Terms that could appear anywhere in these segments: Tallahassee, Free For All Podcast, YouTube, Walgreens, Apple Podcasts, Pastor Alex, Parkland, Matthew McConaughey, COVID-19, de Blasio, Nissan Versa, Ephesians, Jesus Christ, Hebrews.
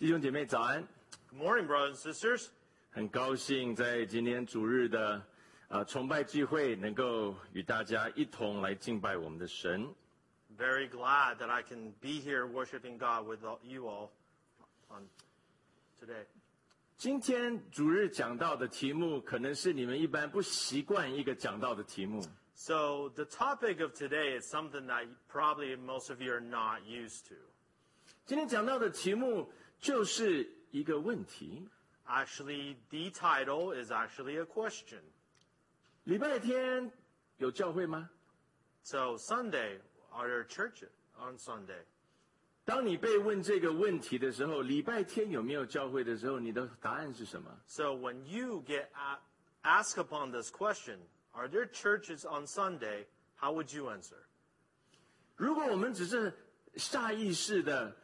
弟兄姐妹早安。Good morning, brothers and sisters. 很高兴在今天主日的崇拜聚会能够与大家一同来敬拜我们的神。Very glad that I can be here worshiping God with you all on today. 今天主日讲到的题目可能是你们一般不习惯一个讲到的题目。So the topic of today is something that probably most of you are not used to. 今天讲到的题目就是一个问题。Actually, the title is actually a question. 礼拜天有教会吗 ？So Sunday, are there churches on Sunday? 当你被问这个问题的时候，礼拜天有没有教会的时候，你的答案是什么 ？So when you get asked upon this question, are there churches on Sunday? How would you answer? 如果我们只是下意识的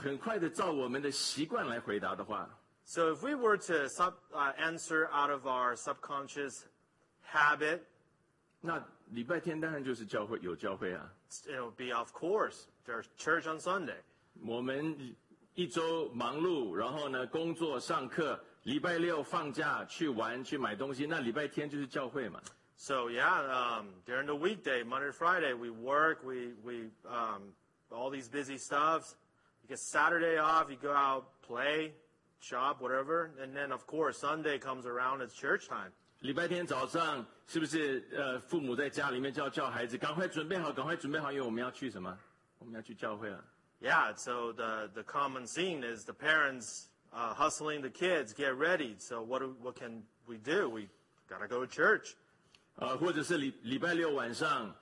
很快的照我们的习惯来回答的话 ，So if we were to answer out of our subconscious habit, 那礼拜天当然就是教会有教会啊。It would be of course there's church on Sunday. 我们一周忙碌，然后呢工作上课，礼拜六放假去玩去买东西，那礼拜天就是教会嘛。So yeah, during the weekday, Monday to Friday, we work, we all these busy stuffs. You get Saturday off, you go out, play, shop, whatever, and then of course Sunday comes around, it's church time. 礼拜天早上是不是父母在家里面叫孩子赶快准备好，因为我们要去什么？我们要去教会了。Yeah, so the common scene is the parents hustling the kids, get ready. So what can we do? We gotta go to church. 或者是礼拜六晚上。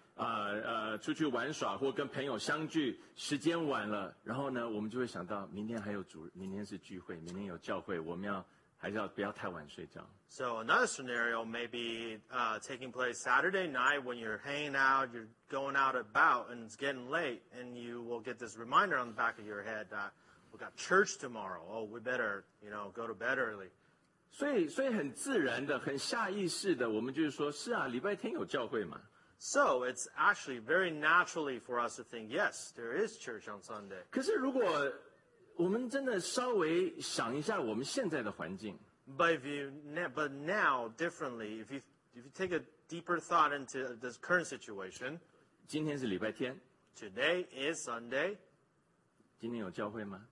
出去玩耍或跟朋友相聚，时间晚了，然后呢，我们就会想到明天还有明天是聚会，明天有教会，我们还是要不要太晚睡觉 ？So another scenario may be taking place Saturday night when you're hanging out, you're going out about, and it's getting late, and you will get this reminder on the back of your head that we got church tomorrow. Oh, we better, go to bed early. 所以很自然的、很下意识的，我们就是说，是啊，礼拜天有教会嘛。So it's actually very naturally for us to think, yes, there is church on Sunday. 可是如果我们真的稍微想一下我们现在的环境 But now, differently, if you take a deeper thought into this current situation, 今天是礼拜天 Today is Sunday. 今天有教会吗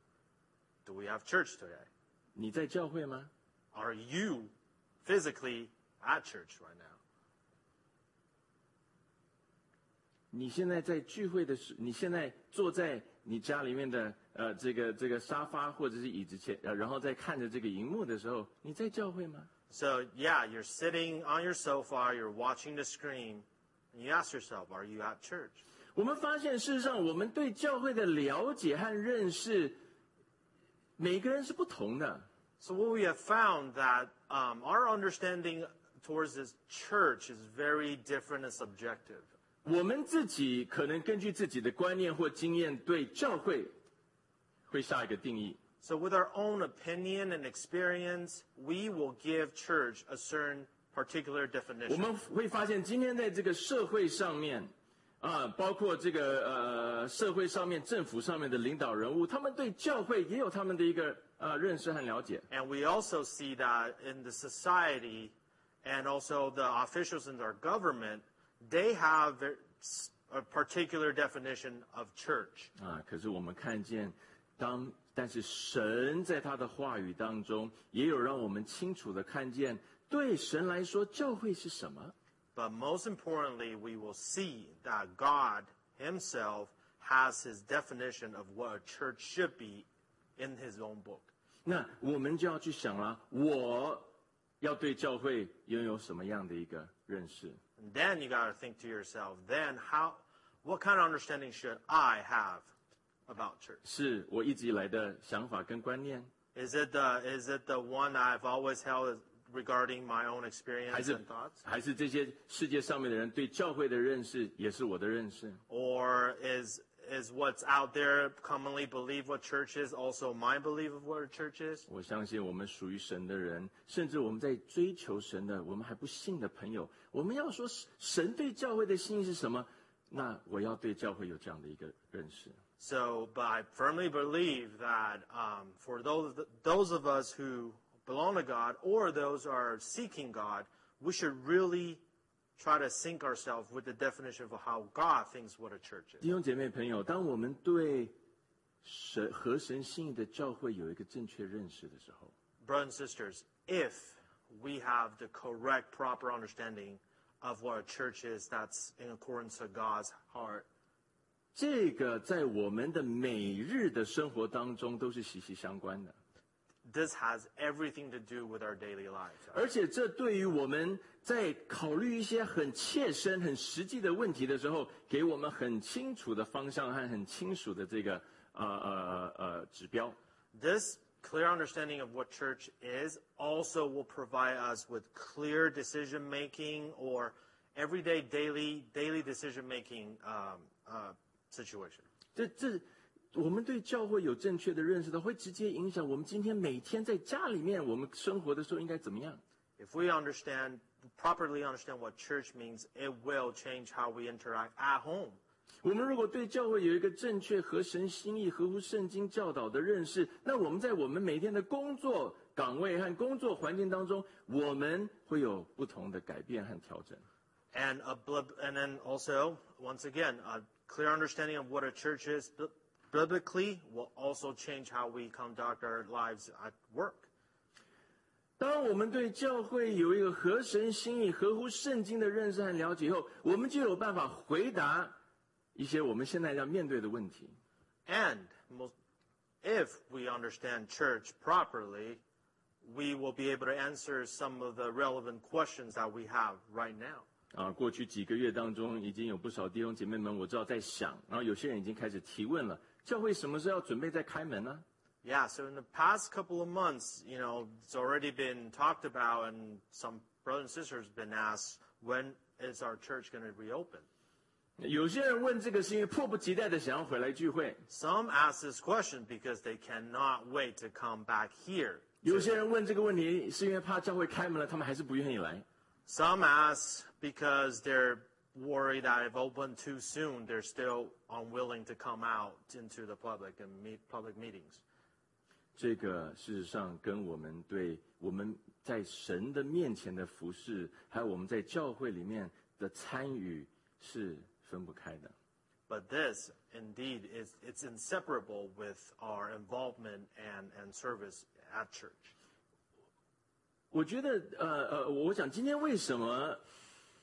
Do we have church today? 你在教会吗 Are you physically at church right now?你现在在聚会的时，你现在坐在你家里面的这个沙发或者是椅子前，然后再看着这个荧幕的时候，你在教会吗 ？So yeah, you're sitting on your sofa, you're watching the screen, and you ask yourself, are you at church? 我们发现，事实上，我们对教会的了解和认识，每个人是不同的。So what we have found that our understanding towards this church is very different and subjective.我们自己可能根据自己的观念或经验对教会会下一个定义。So with our own opinion and experience, we will give church a certain particular definition. 我们会发现今天在这个社会上面包括这个社会上面政府上面的领导人物，他们对教会也有他们的一个认识和了解。And we also see that in the society and also the officials in our government,They have a particular definition of church. 可是我们看见，但是神在他的话语当中，也有让我们清楚的看见，对神来说，教会是什么。But most importantly, we will see that God Himself has His definition of what a church should be in His own book. 那我们就要去想了，我要对教会拥有什么样的一个认识？And then you got to think to yourself, then what kind of understanding should I have about church? 是我一直以来的想法跟观念 Is it the one I've always held regarding my own experience and thoughts? 还是这些世界上面的人对教会的认识也是我的认识 Or is what's out there commonly believed what church is also my belief of what a church is? 我相信我们属于神的人，甚至我们在追求神的，我们还不信的朋友，我们要说神对教会的心意是什么？那我要对教会有这样的一个认识。So, but I firmly believe that for those of us who belong to God or those who are seeking God, we should really try to sync ourselves with the definition of how God thinks what a church is. 弟兄姐妹朋友，当我们对神和神心意的教会有一个正确认识的时候 ，Brothers and sisters, if we have the correct, proper understanding of what a church is, that's in accordance to God's heart. 这个在我们的每日的生活当中都是息息相关的。This has everything to do with our daily lives. 而且这对于我们在考虑一些很切身、很实际的问题的时候，给我们很清楚的方向和很清楚的这个指标。This clear understanding of what church is also will provide us with clear decision making or everyday, daily decision making situation. 我们对教会有正确的认识的，会直接影响我们今天每天在家里面我们生活的时候应该怎么样。If we properly understand what church means, it will change how we interact at home. 我们如果对教会有一个正确合神心意、合乎圣经教导的认识，那我们在我们每天的工作岗位和工作环境当中，我们会有不同的改变和调整。And then also, once again, a clear understanding of what a church is. Biblically will also change how we conduct our lives at work. 当我们对教会有一个合神心意、合乎圣经的认识和了解后，我们就有办法回答一些我们现在要面对的问题。And if we understand church properly, we will be able to answer some of the relevant questions that we have right now. 啊，过去几个月当中，已经有不少弟兄姐妹们，我知道在想，然后有些人已经开始提问了。教会什么时候要准备再开门呢 ？Yeah, so in the past couple of months, you know, it's already been talked about, and some brothers and sisters have been asked, when is our church going to reopen? 有些人问这个是因为迫不及待的想要回来聚会。Some ask this question because they cannot wait to come back here. 有些人问这个问题是因为怕教会开门了，他们还是不愿意来。Some ask because they're worried that if open too soon, they're still unwilling to come out into the public and meet public meetings. 这个事实上跟我们对我们在神的面前的服事，还有我们在教会里面的参与是分不开的。But this indeed it's inseparable with our involvement and service at church. 我觉得我想今天为什么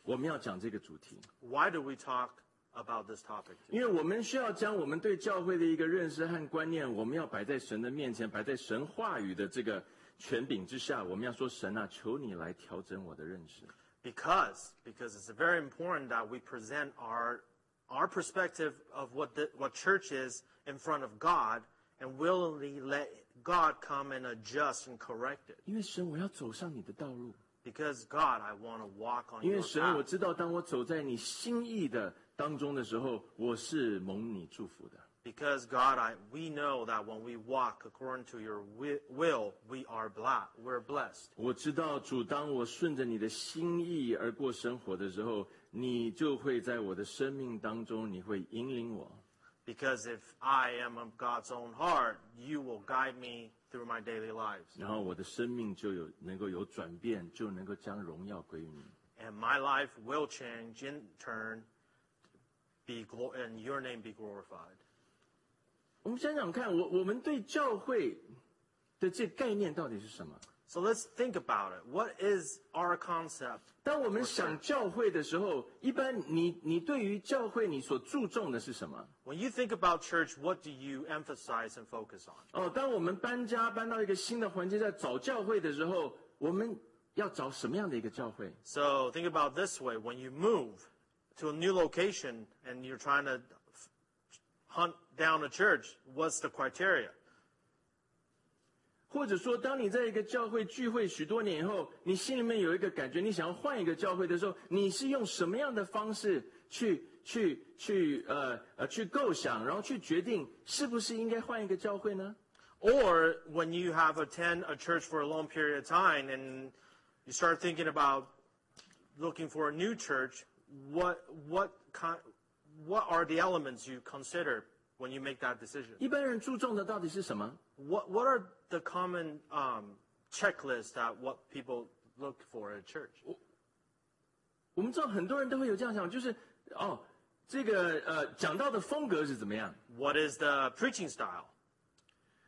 我们要讲这个主题 ？Why do we talk about this topic？ 因为我们需要将我们对教会的一个认识和观念，我们要摆在神的面前，摆在神话语的这个权柄之下。我们要说神啊，求你来调整我的认识。Because it's very important that we present our perspective of what church is in front of God and willingly let God come and adjust and correct it. 因为神，我要走上你的道路。Because God, I want to walk on your path. 因为神，我知道当我走在你心意的当中的时候，我是蒙你祝福的。Because God, we know that when we walk according to your will, we're blessed. 我知道主，当我顺着你的心意而过生活的时候，你就会在我的生命当中，你会引领我。Because if I am of God's own heart, you will guide me through my daily lives. 然后我的生命就有能够有转变，就能够将荣耀归于你。And my life will change in turn, and your name be glorified. 我们想想看，我们对教会的这概念到底是什么？ So let's think about it. What is our concept? 当我们想教会的时候，一般你对于教会你所注重的是什么？ When you think about church, what do you emphasize and focus on? 哦，当我们搬家搬到一个新的环境，在找教会的时候，我们要找什么样的一个教会？ So think about this way: when you move to a new location and you're trying to hunt down a church, what's the criteria? 或者说，当你在一个教会聚会许多年以后，你心里面有一个感觉，你想要换一个教会的时候，你是用什么样的方式去构想，然后去决定是不是应该换一个教会呢 ？Or when you have attend a church for a long period of time and you start thinking about looking for a new church, what are the elements you consider when you make that decision? 一般人注重的到底是什么？ What are the common checklists that what people look for at church? 我们知道很多人都会有这样想，就是哦，这个讲道的风格是怎么样 ？What is the preaching style?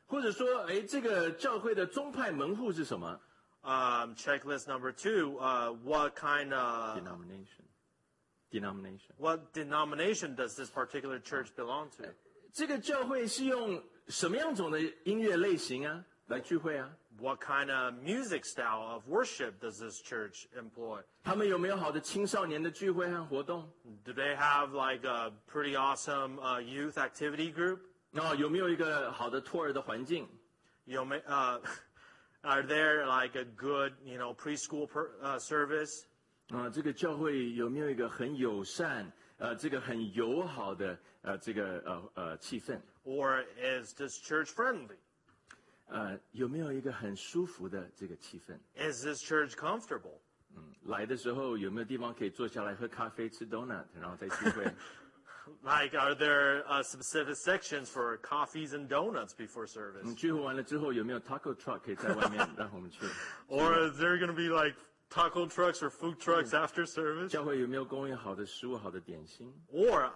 或者说，哎，这个教会的宗派门户是什么？ Checklist number 2, what kind of denomination? What denomination does this particular church belong to? 这个教会是用什么样种的音乐类型啊来聚会啊 ？What kind of music style of worship does this church employ? 他们有没有好的青少年的聚会和活动 ？Do they have like a pretty awesome youth activity group? 哦，有没有一个好的托儿的环境？有没Are there like a good, preschool service? 这个教会有没有一个很友善、这个很友好的这个气氛？ Or is this church friendly? 有没有一个很舒服的这个气氛？ Is this church comfortable? 来的时候有没有地方可以坐下来喝咖啡、吃 donut， 然后再聚会？ Like, are there specific sections for coffees and donuts before service? 聚会完了之后有没有 taco truck 可以在外面让我们去 ？Or is there going to be like taco trucks or food trucks after service? 教会有没有供应好的食物、好的点心 ？Or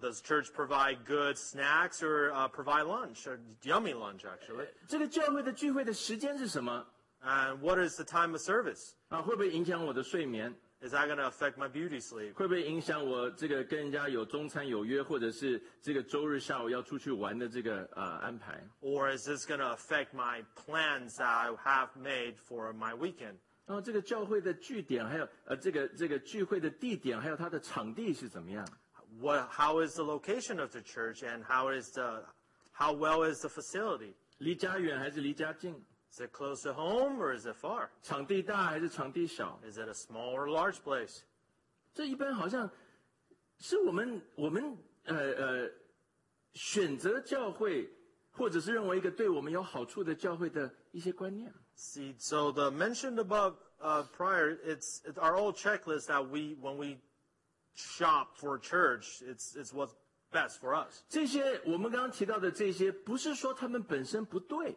does church provide good snacks or provide lunch or yummy lunch actually? 这个教会的聚会的时间是什么 ？And what is the time of service? 会不会影响我的睡眠？Is that going to affect my beauty sleep? 会不会影响我这个跟人家有中餐有约，或者是这个周日下午要出去玩的这个安排 ？Or is this going to affect my plans that I have made for my weekend? 然后这个教会的据点，还有这个聚会的地点，还有它的场地是怎么样 ？What? How is the location of the church, and how well is the facility? 离家远还是离家近？Is it close to home or is it far? 场地大还是场地小 ？Is it a small or large place? 这一般好像是我们选择教会，或者是认为一个对我们有好处的教会的一些观念。See, so the mentioned above prior, it's our old checklist that when we shop for church, it's what's best for us. 这些我们刚刚提到的这些，不是说他们本身不对。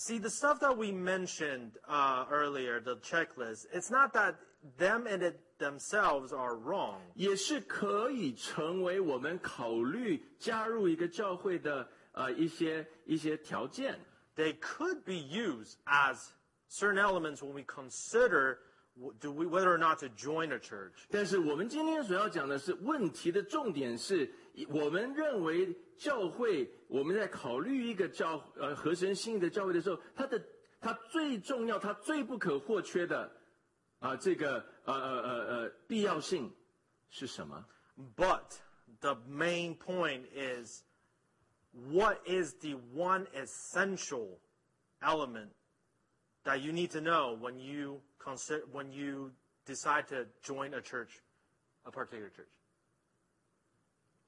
See, the stuff that we mentioned earlier, the checklist, it's not that them and it themselves are wrong. 也是可以成为我们考虑加入一个教会的一些条件。They could be used as certain elements when we consider whether or not to join a church. 但是我们今天所要讲的是问题的重点是，我们认为。教会，我们在考虑一个合神心意的教会的时候，它最重要、它最不可或缺的这个必要性是什么 ？But the main point is, what is the one essential element that you need to know when you decide to join a church, a particular church?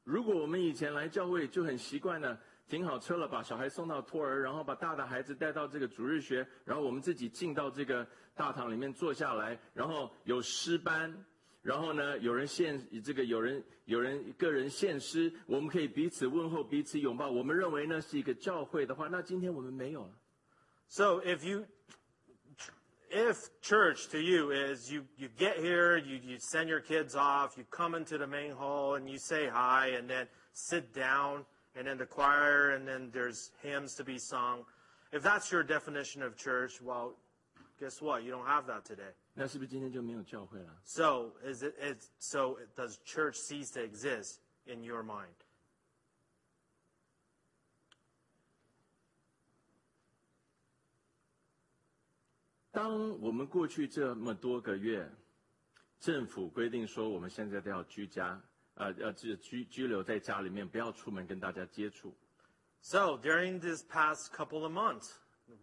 如果我们以前来教会就很习惯了停好车了，把小孩送到托儿，然后把大的孩子带到这个主日学，然后我们自己进到这个大堂里面坐下来，然后有诗班，然后呢有人个人献诗，我们可以彼此问候，彼此拥抱。我们认为呢是一个教会的话，那今天我们没有了。So if church to you is you get here, you send your kids off, you come into the main hall and you say hi and then sit down and then the choir and then there's hymns to be sung. If that's your definition of church, well, guess what? You don't have that today. 那是不是今天就没有教会了 ？So does church cease to exist in your mind? 当我们过去这么多个月，政府规定说我们现在都要居家，居留在家里面，不要出门跟大家接触。So during this past couple of months,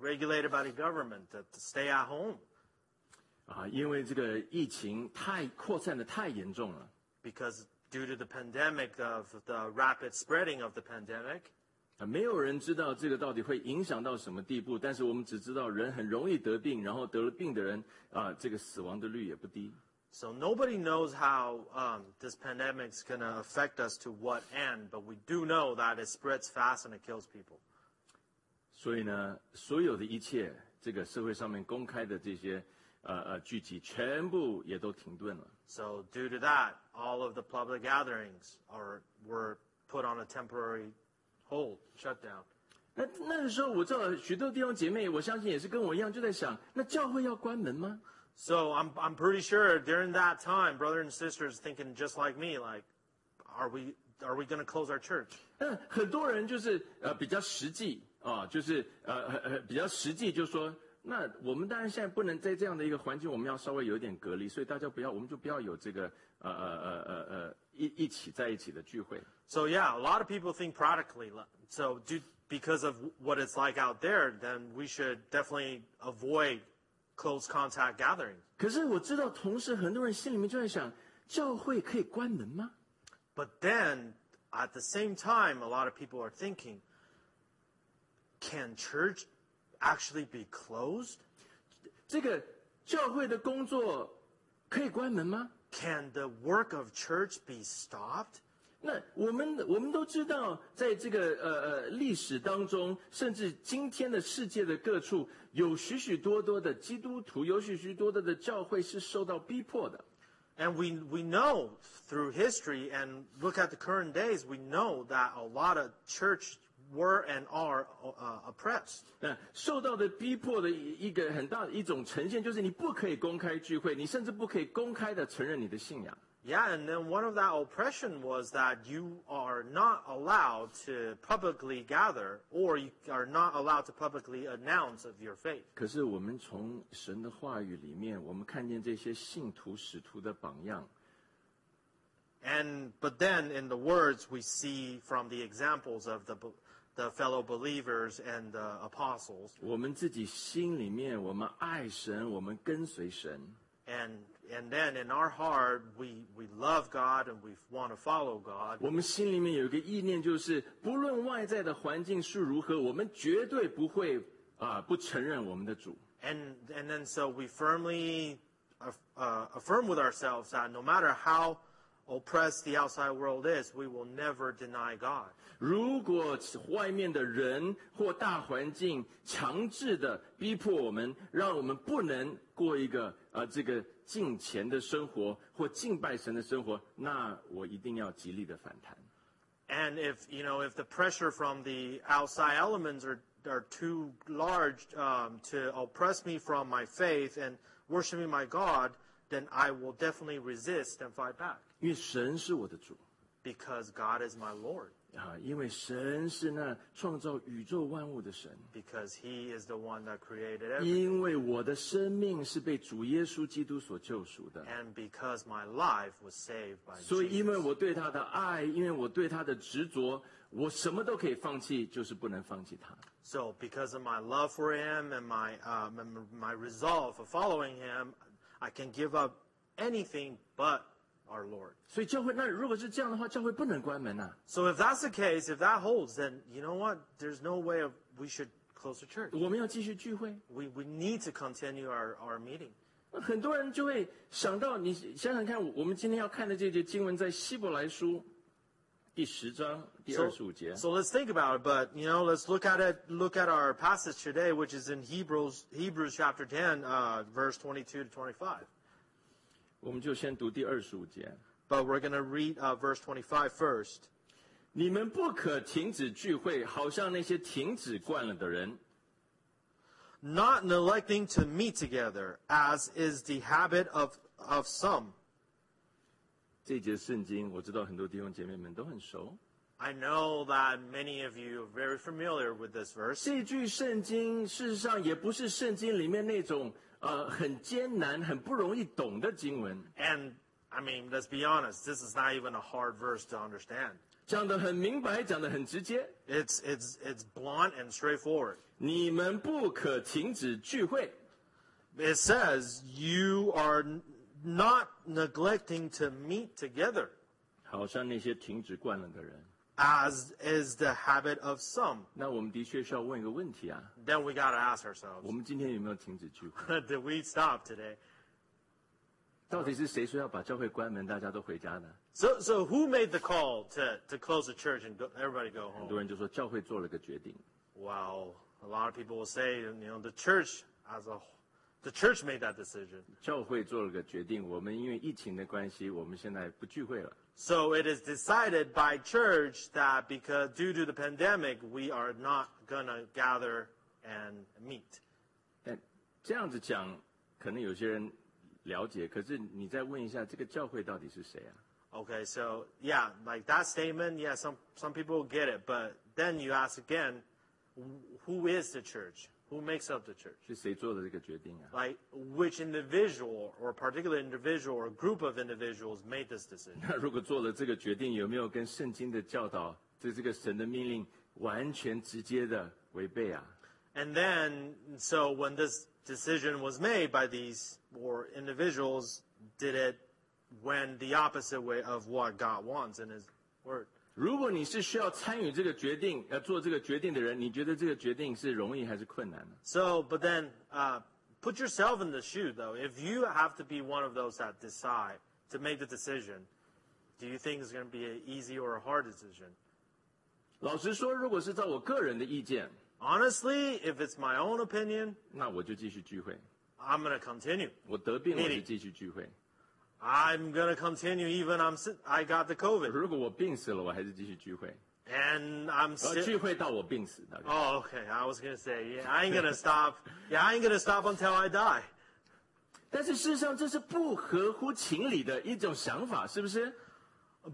regulated by the government to stay at home. 因为这个疫情扩散的太严重了。Because due to the pandemic of the rapid spreading of the pandemic. 没有人知道这个到底会影响到什么地步，但是我们只知道人很容易得病，然后得了病的人这个死亡的率也不低。So nobody knows how this pandemic's going to affect us to what end, but we do know that it spreads fast and it kills people. 所以呢，所有的一切，这个社会上面公开的这些聚集，全部也都停顿了。So due to that, all of the public gatherings were put on a temporary hold, shutdown. 那个时候，我知道许多弟兄姐妹，我相信也是跟我一样，就在想，那教会要关门吗？So I'm pretty sure during that time, brothers and sisters thinking just like me, like, are we going to close our church? 很多人就是比较实际啊，就是比较实际，就说那我们当然现在不能在这样的一个环境，我们要稍微有点隔离，所以大家不要，我们就不要有这个一起在一起的聚会。So yeah, a lot of people think practically. So because of what it's like out there, then we should definitely avoid close contact gathering. 可是我知道，同时很多人心里面就在想，教会可以关门吗？ But then, at the same time, a lot of people are thinking, can church actually be closed? 这个教会的工作可以关门吗？ Can the work of church be stopped? 那我们都知道，在这个历史当中，甚至今天的世界的各处，有许许多多的基督徒，有许许多多的教会是受到逼迫的。And we know through history and look at the current days, we know that a lot of church were and are oppressed. 受到的逼迫的一个很大的一种呈现，就是你不可以公开聚会，你甚至不可以公开的承认你的信仰。Yeah, and then one of that oppression was that you are not allowed to publicly gather, or you are not allowed to publicly announce of your faith. 可是我们从神的话语里面，我们看见这些信徒使徒的榜样。And but then in the words we see from the examples of the fellow believers and the apostles. 我们自己心里面，我们爱神，我们跟随神。And then in our heart, we love God and we want to follow God. 我们心里面有一个意念，就是不论外在的环境是如何，我们绝对不会不承认我们的主。And then so we firmly affirm with ourselves that no matter how oppressed the outside world is, we will never deny God. 如果外面的人或大环境强制的逼迫我们，让我们不能过一个这个敬虔的生活或敬拜神的生活，那我一定要极力的反弹。And if the pressure from the outside elements are too large to oppress me from my faith and worshiping my God, then I will definitely resist and fight back. 因为神是我的主。Because God is my Lord. 因为神是那创造宇宙万物的神。Because He is the one that created everything. 因为我的生命是被主耶稣基督所救赎的。And because my life was saved by Jesus. 所以因为我对他的爱，因为我对他的执着，我什么都可以放弃，就是不能放弃他。So because of my love for Him and my resolve for following Him, I can give up anything but our Lord. So if that's the case, if that holds, then you know what? There's no way we should close the church. We need to continue our meeting. 很多人就会想到，你想想看，我们今天要看的这节经文在希伯来书第10章第25节。So let's think about it, but let's look at it. Look at our passage today, which is in Hebrews chapter 10, verse 22 to 25. 我们就先读第25节。But we're going to read verse 25 first. 你们不可停止聚会，好像那些停止惯了的人。Not neglecting to meet together, as is the habit of some. 这节圣经我知道很多弟兄姐妹们都很熟。I know that many of you are very familiar with this verse. 这句圣经事实上也不是圣经里面那种很艰难、很不容易懂的经文。And I mean, let's be honest, this is not even a hard verse to understand. 讲得很明白，讲得很直接。It's blunt and straightforward. 你们不可停止聚会。It says you are not neglecting to meet together, 好像那些停止惯了的人。As is the habit of some. 那我们的确需要问一个问题啊。Then we gotta ask ourselves. 我们今天有没有停止聚会？ Did we stop today? 到底是谁说要把教会关门，大家都回家呢？ So who made the call to close the church and everybody go home? 很多人就说教会做了个决定。Wow, a lot of people will say, you know, the church made that decision. 教会做了个决定，我们因为疫情的关系，我们现在不聚会了。So it is decided by church that because due to the pandemic, we are not gonna gather and meet. 但这样子讲，可能有些人。了解，可是你再问一下，这个教会到底是谁啊 ？Okay, so yeah, like that statement, yeah, some people get it, but then you ask again, who is the church? Who makes up the church? 是谁做的这个决定啊 ？Like which individual or particular individual or group of individuals made this decision? 那如果做了这个决定，有没有跟圣经的教导，这个神的命令完全直接的违背啊 ？And then, so when this decision was made by these or individuals did it when the opposite way of what God wants in His Word. 如果你是需要参与这个决定，做这个决定的人，你觉得这个决定是容易还是困难呢 ？So, but then, put yourself in the shoe, though. If you have to be one of those that decide to make the decision, do you think it's going to be an easy or a hard decision? 老实说，如果是照我个人的意见。Honestly, if it's my own opinion, 那我就继续聚会。I'm gonna continue. 我得病我就继续聚会。I'm gonna continue even I got the COVID. 如果我病死了，我还是继续聚会。And I'm sick. 聚会到我病死。Oh, okay. I was gonna say, yeah, I ain't gonna stop. Yeah, I ain't gonna stop until I die. 但是事实上，这是不合乎情理的一种想法，是不是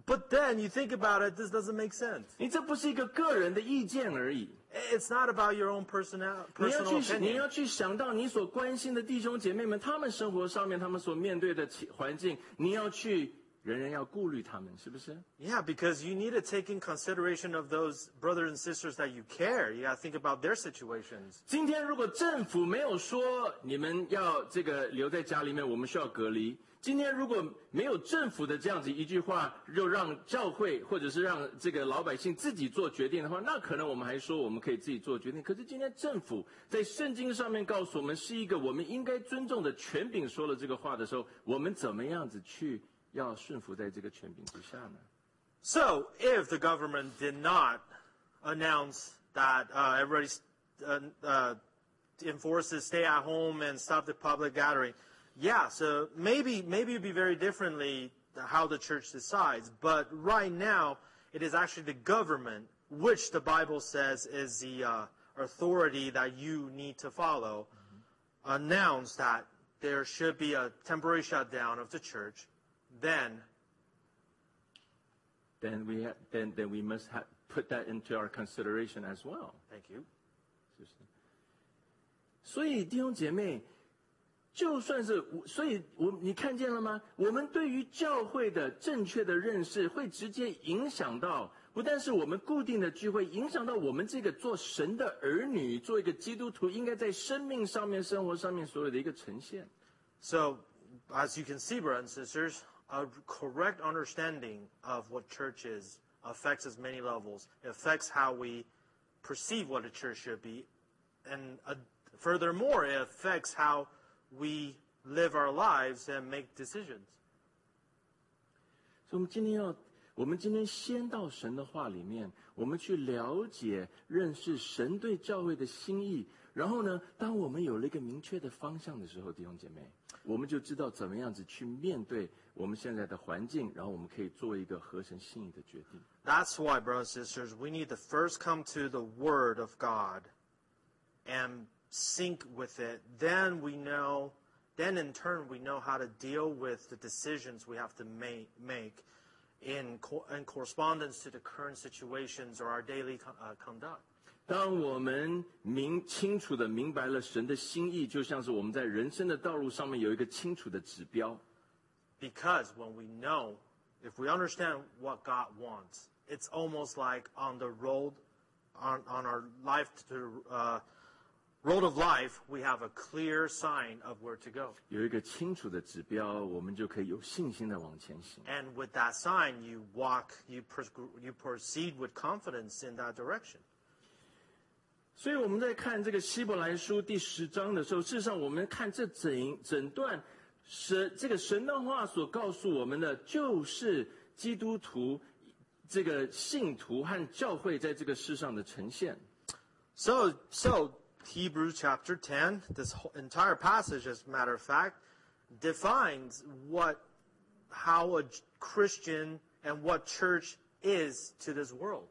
？But then you think about it, this doesn't make sense. 你这不是一个个人的意见而已。It's not about your own personal opinion. 你要去想到你所关心的弟兄姐妹们，他们生活上面他们所面对的环境，你要去人人要顾虑他们，是不是 ？Yeah, because you need to take in consideration of those brothers and sisters that you care. You got to think about their situations. 今天如果政府没有说你们要这个留在家里面，我们需要隔离。今天如果没有政府的这样子一句话，就让教会或者是让这个老百姓自己做决定的话，那可能我们还说我们可以自己做决定。可是今天政府在圣经上面告诉我们是一个我们应该尊重的权柄，说了这个话的时候，我们怎么样子去要顺服在这个权柄之下呢 ？So if the government did not announce that everybody enforces stay at home and stop the public gathering. Yeah, so maybe it'd be very differently how the church decides. But right now, it is actually the government, which the Bible says is the authority that you need to follow, announce that there should be a temporary shutdown of the church. Then we must put that into our consideration as well. Thank you. 所以弟兄姐妹。就算是，所以你看见了吗？我们对于教会的正确的认识，会直接影响到，不但是我们固定的聚会，影响到我们这个做神的儿女，做一个基督徒，应该在生命上面、生活上面所有的一个呈现。So, as you can see, brothers and sisters, a correct understanding of what church is affects us many levels. It affects how we perceive what a church should be, and furthermore, it affects how we live our lives and make decisions. So, 我们今天先到神的话里面，我们去了解、认识神对教会的心意。然后呢，当我们有了一个明确的方向的时候，弟兄姐妹，我们就知道怎么样子去面对我们现在的环境，然后我们可以做一个合神心意的决定。That's why, brothers and sisters, we need to first come to the Word of God, and sync with it, then we know, then in turn we know how to deal with the decisions we have to make in correspondence to the current situations or our daily conduct. 当我们清楚地明白了神的心意，就像是我们在人生的道路上面有一个清楚的指标。Because when we know, if we understand what God wants, it's almost like on the road, on our life to road of life, we have a clear sign of where to go. 有一个清楚的指标，我们就可以有信心地往前行。And with that sign, you walk, you proceed with confidence in that direction. 所以我们在看这个希伯来书第10章的时候，事实上我们看这整段神的话所告诉我们的，就是基督徒这个信徒和教会在这个世上的呈现。So Hebrews chapter 10, this whole entire passage, as a matter of fact, defines how a Christian and what church is to this world.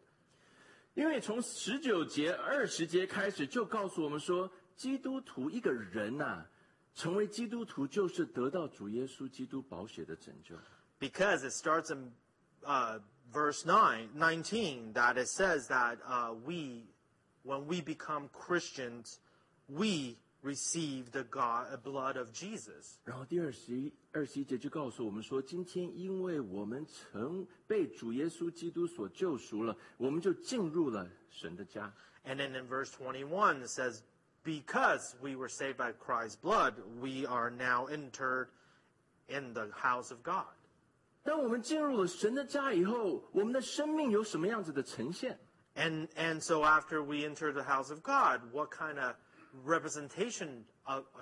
因为从19节、20节开始就告诉我们说，基督徒一个人啊，成为基督徒就是得到主耶稣基督宝血的拯救。Because it starts in verse 19 that it says that when we become Christians, we receive the blood of Jesus. 然后第21节就告诉我们说，今天因为我们曾被主耶稣基督所救赎了，我们就进入了神的家。And then in verse 21 it says, because we were saved by Christ's blood, we are now entered in the house of God. 当我们进入了神的家以后，我们的生命有什么样子的呈现？ And so after we enter the house of God, what kind of representation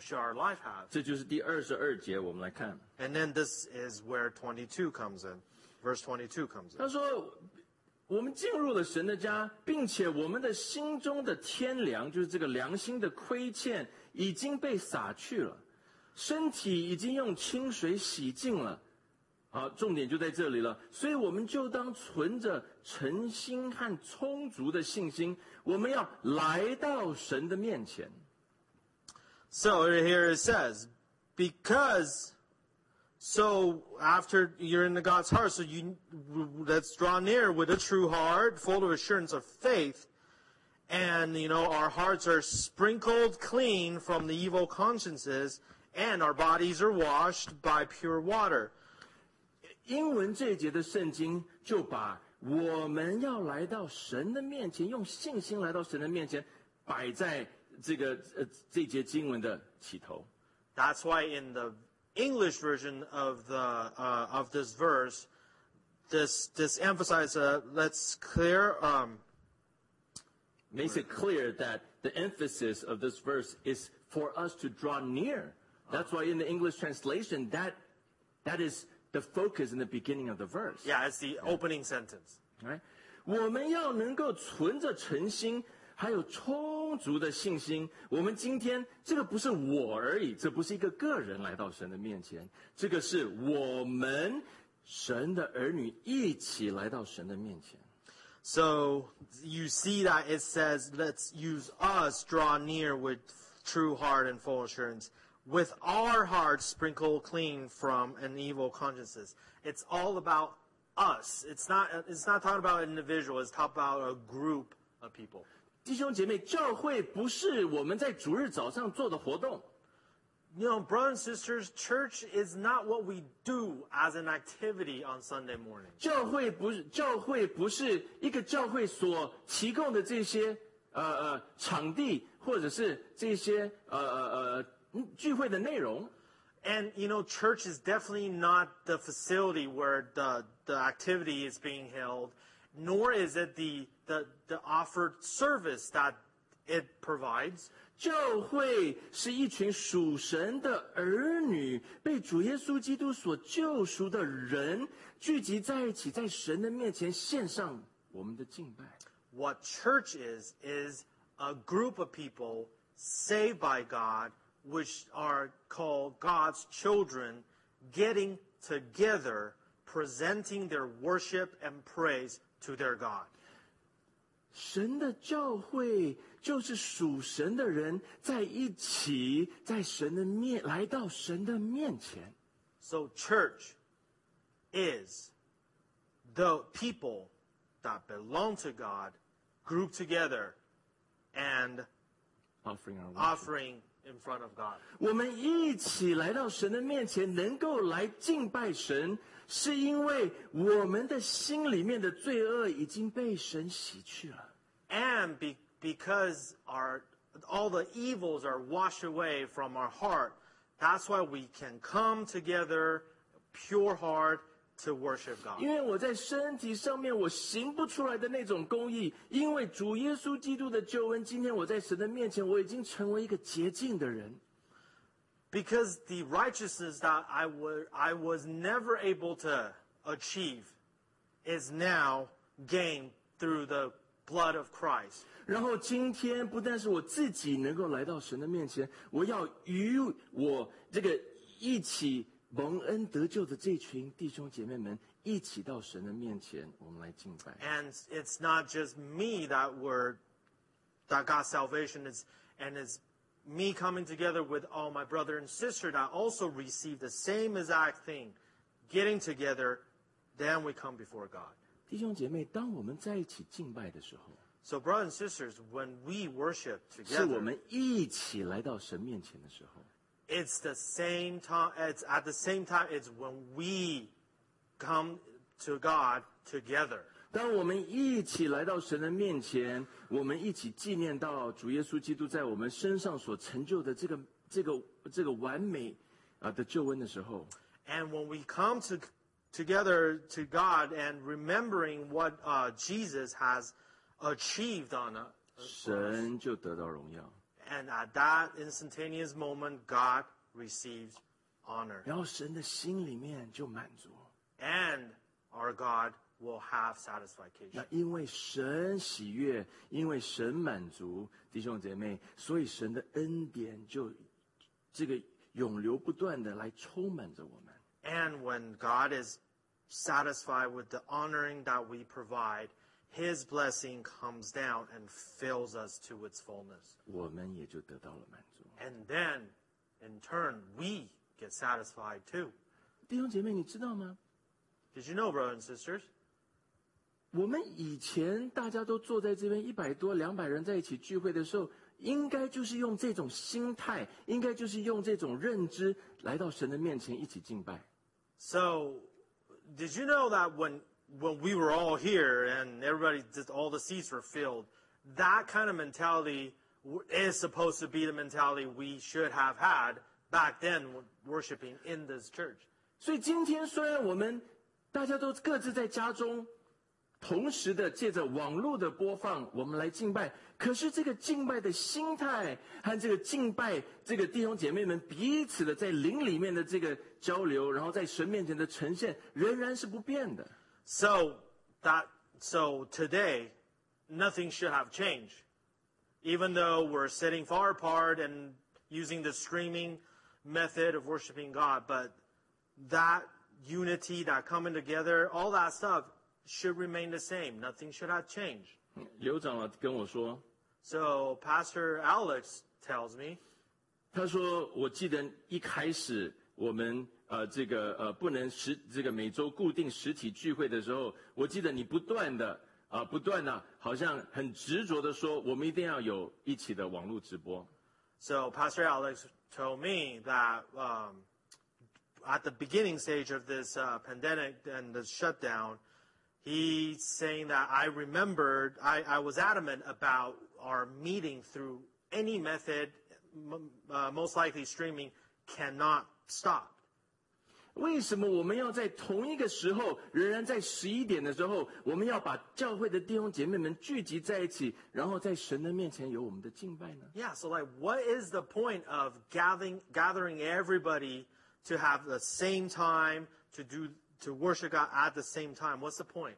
should our life have? 这就是第22节，我们来看。And then this is where 22 comes in. Verse 22 comes in. 他说，我们进入了神的家，并且我们的心中的天良，就是这个良心的亏欠，已经被洒去了，身体已经用清水洗净了。好，重点就在这里了。所以我们就当存着诚心和充足的信心，我们要来到神的面前。So here it says, so after you're in God's heart, let's draw near with a true heart, full of assurance of faith, and our hearts are sprinkled clean from the evil consciences, and our bodies are washed by pure water. 英文这一节的圣经就把我们要来到神的面前，用信心来到神的面前，摆在这个这一节经文的起头。That's why in the English version of of this verse, this emphasizes makes it clear that the emphasis of this verse is for us to draw near. That's why in the English translation that is the focus in the beginning of the verse. Yeah, it's the opening sentence. Right? 我们要能够存着诚心，还有充足的信心。我们今天这个不是我而已，这不是一个个人来到神的面前，这个是我们神的儿女一起来到神的面前。So you see that it says, "Let's use us draw near with true heart and full assurance." With our hearts sprinkled clean from an evil consciences. It's all about us. It's not talking about an individual. It's talking about a group of people. 弟兄姐妹，教会不是我们在主日早上做的活动。Brothers and sisters, church is not what we do as an activity on Sunday morning. 教会不是一个教会所提供的这些场地，或者是这些聚会的内容。 And church is definitely not the facility where the activity is being held, nor is it the offered service that it provides. 教会是一群属神的儿女，被主耶稣基督所救赎的人，聚集在一起，在神的面前献上我们的敬拜。 What church is a group of people saved by God, which are called God's children, getting together, presenting their worship and praise to their God. 神的教会就是属神的人在一起，在神的面，来到神的面前。So church is the people that belong to God, grouped together, and offering in front of God. 我们一起来到神的面前，能够来敬拜神，是因为我们的心里面的罪恶已经被神洗去了。 And because all the evils are washed away from our heart, that's why we can come together, pure heart, to worship God. 因为我在身体上面我行不出来的那种公义，因为主耶稣基督的救恩，今天我在神的面前，我已经成为一个洁净的人。Because the righteousness that I was never able to achieve is now gained through the blood of Christ. 然后今天不但是我自己能够来到神的面前，我要与我这个一起蒙恩得救的这群弟兄姐妹们一起到神的面前，我们来敬拜。And it's not just me that got salvation, it's me coming together with all my brother and sister that also received the same exact thing, getting together, then we come before God. 弟兄姐妹，当我们在一起敬拜的时候， So brothers and sisters, when we worship together, 是我们一起来到神面前的时候， It's at the same time, it's when we come to God together. 当我们一起来到神的面前，我们一起纪念到主耶稣基督在我们身上所成就的这个完美的救恩的时候。And when we come together to God and remembering what Jesus has achieved on us, 神就得到荣耀。And at that instantaneous moment, God receives honor. 然后神的心里面就满足。And our God will have satisfaction. 那因为神喜悦，因为神满足，弟兄姐妹，所以神的恩典就这个永流不断的来充满着我们。And when God is satisfied with the honoring that we provide, His blessing comes down and fills us to its fullness. 我们也就得到了满足。And then, in turn, we get satisfied too. 弟兄姐妹，你知道吗？ Did you know, brothers and sisters?我们以前大家都坐在这边100多200人在一起聚会的时候，应该就是用这种心态，应该就是用这种认知来到神的面前一起敬拜。So, did you know that when we were all here and everybody, all the seats were filled, that kind of mentality is supposed to be the mentality we should have had back then worshiping in this church. 所以今天虽然我们大家都各自在家中，同时的借着网络的播放，我们来敬拜。可是这个敬拜的心态和这个敬拜，这个弟兄姐妹们彼此的在灵里面的这个交流，然后在神面前的呈现，仍然是不变的。So today, nothing should have changed, even though we're sitting far apart and using the streaming method of worshiping God. But that unity, that coming together, all that stuff should remain the same. Nothing should have changed. 刘长老跟我说 So Pastor Alex tells me, 他说我记得一开始我们不能这个每周固定实体聚会的时候，我记得你不断的好像很执着的说我们一定要有一起的网络直播。 So Pastor Alex told me that at the beginning stage of this pandemic and the shutdown, he's saying that I was adamant about our meeting through any method, most likely streaming, cannot stop. 为什么我们要在同一个时候，仍然在11点的时候，我们要把教会的弟兄姐妹们聚集在一起，然后在神的面前有我们的敬拜呢？ Yeah, so like, what is the point of gathering everybody to have the same time to worship God at the same time? What's the point?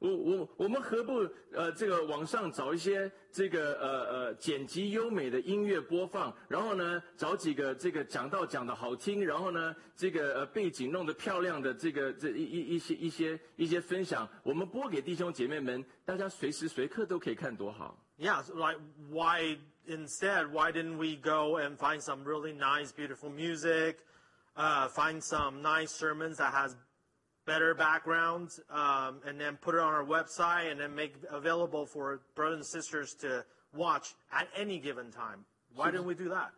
我们何不这个网上找一些这个剪辑优美的音乐播放，然后呢找几个这个讲道讲的好听，然后呢这个背景弄得漂亮的这个一些分享，我们播给弟兄姐妹们，大家随时随刻都可以看多好。Yeah, so like why didn't we go and find some really nice beautiful music, find some nice sermons that has better backgrounds, and then put it on our website and then make available for brothers and sisters to watch at any given time? Why didn't we do that?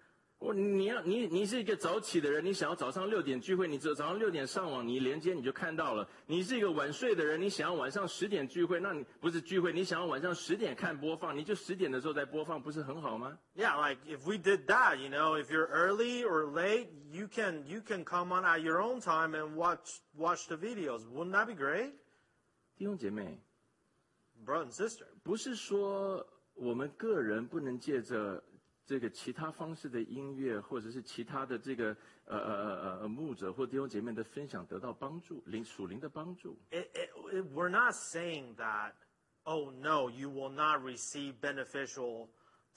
你是一个早起的人，你想要早上6点聚会，你只有早上6点上网，你连接你就看到了。你是一个晚睡的人，你想要晚上10点聚会，那你不是聚会，你想要晚上10点看播放，你就10点的时候再播放，不是很好吗？ Yeah, like if we did that, you know, if you're early or late, you can come on at your own time and watch the videos. Wouldn't that be great? 弟兄姐妹 ，brother and sister， 不是说我们个人不能借着这个其他方式的音乐，或者是其他的这个牧者或弟兄姐妹的分享得到帮助，灵属灵的帮助。We're not saying that. Oh no, you will not receive beneficial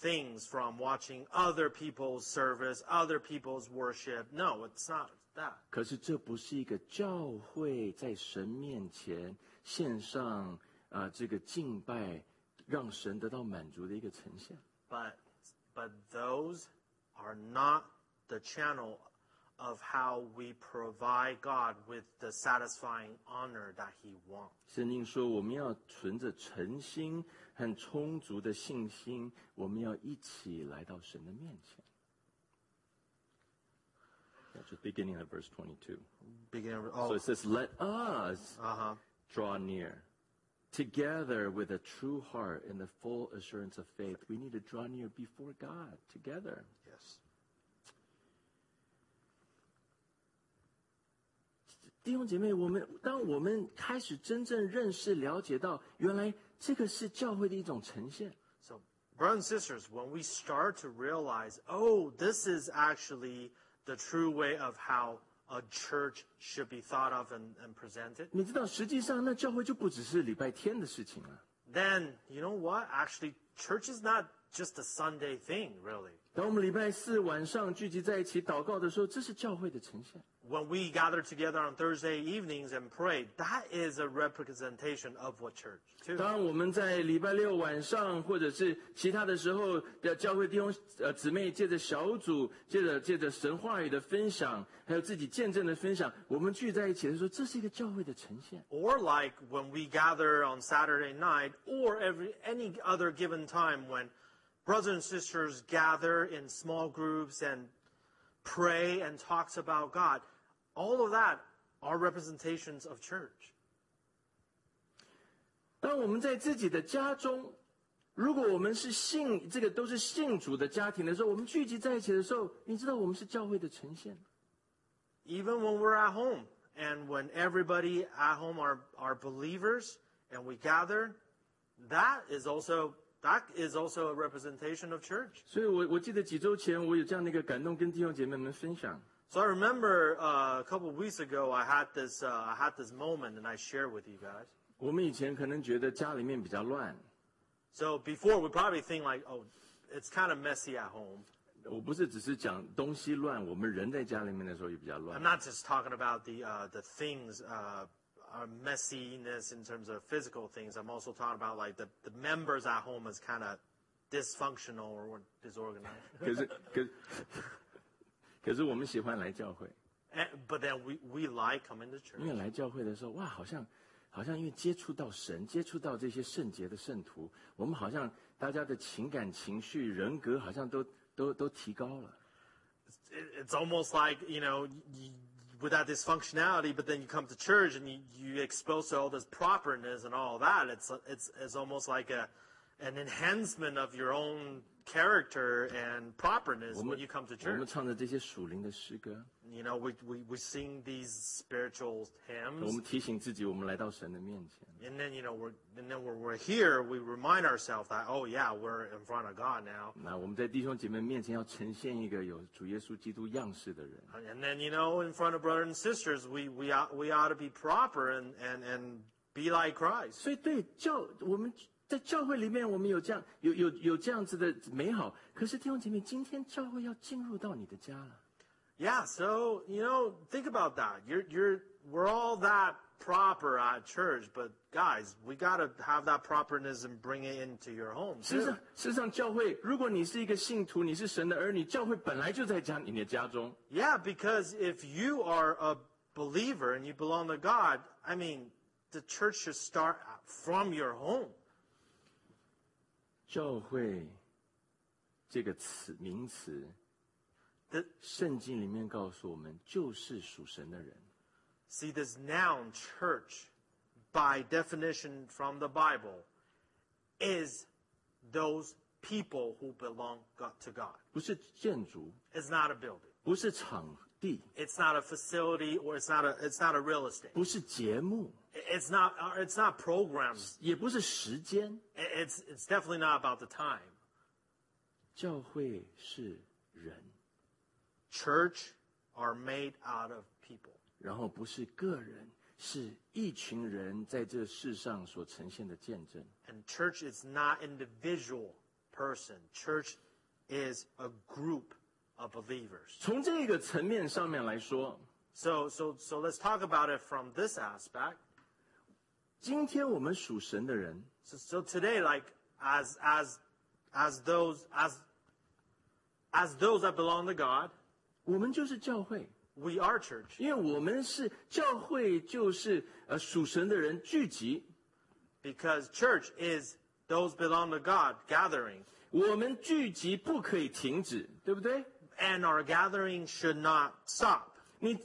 things from watching other people's service, other people's worship. No, it's not that. 可是这不是一个教会在神面前献上这个敬拜，让神得到满足的一个呈现。But those are not the channel of how we provide God with the satisfying honor that He wants. 圣经说，我们要存着诚心和充足的信心，我们要一起来到神的面前。Just beginning at verse 22. So it says, "Let us draw near, together with a true heart and the full assurance of faith." We need to draw near before God together. Yes. 弟兄姐妹，当我们开始真正认识、了解到，原来这个是教会的一种呈现。So, brothers and sisters, when we start to realize, oh, this is actually the true way of how a church should be thought of and presented. 你知道，实际上那教会就不只是礼拜天的事情了。Then you know what? Actually, church is not just a Sunday thing, really. 当我们礼拜四晚上聚集在一起祷告的时候，这是教会的呈现。When we gather together on Thursday evenings and pray, that is a representation of what church too. 当我们在礼拜六晚上或者是其他的时候的教会弟兄姊妹借着小组借着神话语的分享还有自己见证的分享我们聚在一起的时候这是一个教会的呈现。Or like when we gather on Saturday night or any other given time when brothers and sisters gather in small groups and pray and talks about God. All of that are representations of church. 当我们在自己的家中，如果我们是这个都是信主的家庭的时候，我们聚集在一起的时候，你知道我们是教会的呈现。Even when we're at home, and when everybody at home are believers, and we gather, that is also a representation of church. 所以我记得几周前我有这样的一个感动跟弟兄姐妹们分享。So I remember a couple of weeks ago, I had this moment, and I share with you guys. 我们以前可能觉得家里面比较乱。So before we probably think like, oh, it's kind of messy at home. 我不是只是讲东西乱，我们人在家里面的时候也比较乱。I'm not just talking about the things our messiness in terms of physical things. I'm also talking about like the members at home is kind of dysfunctional or disorganized. 可是我们喜欢来教会。But then we like coming to church. 因为来教会的时候，哇，好像因为接触到神，接触到这些圣洁的圣徒，我们好像大家的情感、情绪、人格好像都提高了。It's almost like you know. With that dysfunctionality, but then you come to church and you expose to all this properness and all that. It's almost like an enhancement of your own character and properness when you come to church. 我们唱的这些属灵的诗歌 You know, we sing these spiritual hymns. 我们提醒自己，我们来到神的面前。And then you know we're here. We remind ourselves that oh yeah, we're in front of God now. 那我们在弟兄姐妹面前要呈现一个有主耶稣基督样式的人。And then you know, in front of brothers and sisters, we ought to be proper and be like Christ. 所以对我们。在教会里面，我们有这样子的美好。可是弟兄姐妹，今天教会要进入到你的家了。Yeah, so you know, think about that. We're all that proper at church, but guys, we gotta have that properness and bring it into your home. 事实上，教会，如果你是一个信徒，你是神的儿女，教会本来就在你的家中。Yeah, because if you are a believer and you belong to God, I mean, the church should start from your home. 教会这个名词，圣经里面告诉我们，就是属神的人。See this noun church, by definition from the Bible, is those people who belong to God. 不是建筑 ，It's not a building. 不是场地 ，It's not a facility, or it's not a real estate. 不是节目。It's not programs. 也不是时间 It's definitely not about the time. 教会是人 Church are made out of people. 然后不是个人，是一群人在这世上所呈现的见证。And church is not individual person. Church is a group of believers. 从这个层面上面来说 So let's talk about it from this aspect. 今天我们属神的人 So today, like as those that belong to God, 我们就是教会 We are church. 因为我们是教会，就是属神的人聚集。Because church is those belong to God gathering. 我们聚集不可以停止，对不对 ？And our gathering should not stop.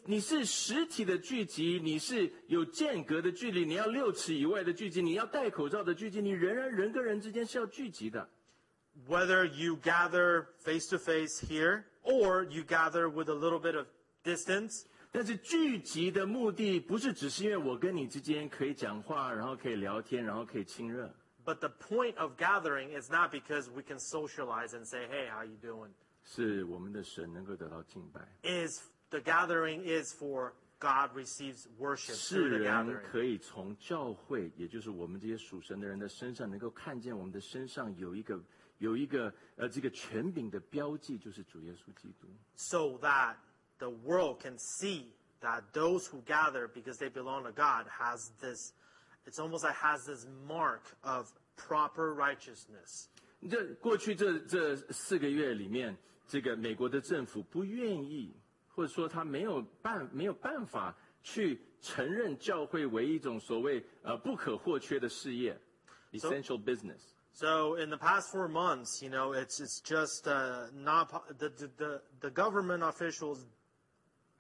你是实体的聚集，你是有间隔的距离，你要6尺以外的聚集，你要戴口罩的聚集，你仍然人跟人之间是要聚集的。Whether you gather face to face here or you gather with a little bit of distance, 但是聚集的目的不是只是因为我跟你之间可以讲话，然后可以聊天，然后可以亲热。But the point of gathering is not because we can socialize and say, "Hey, how you doing?" 是我们的神能够得到敬拜。Is the gathering is for God receives worship through the gathering. 世人可以从教会，也就是我们这些属神的人的身上，能够看见我们的身上有一个这个权柄的标记，就是主耶稣基督。So that the world can see that those who gather because they belong to God has this, it's almost like has this mark of proper righteousness. 过去这4个月里面，这个美国的政府不愿意，或者说他没有办法去承认教会为一种所谓不可或缺的事业 ，essential business. So in the past 4 months, you know, it's just not the government officials.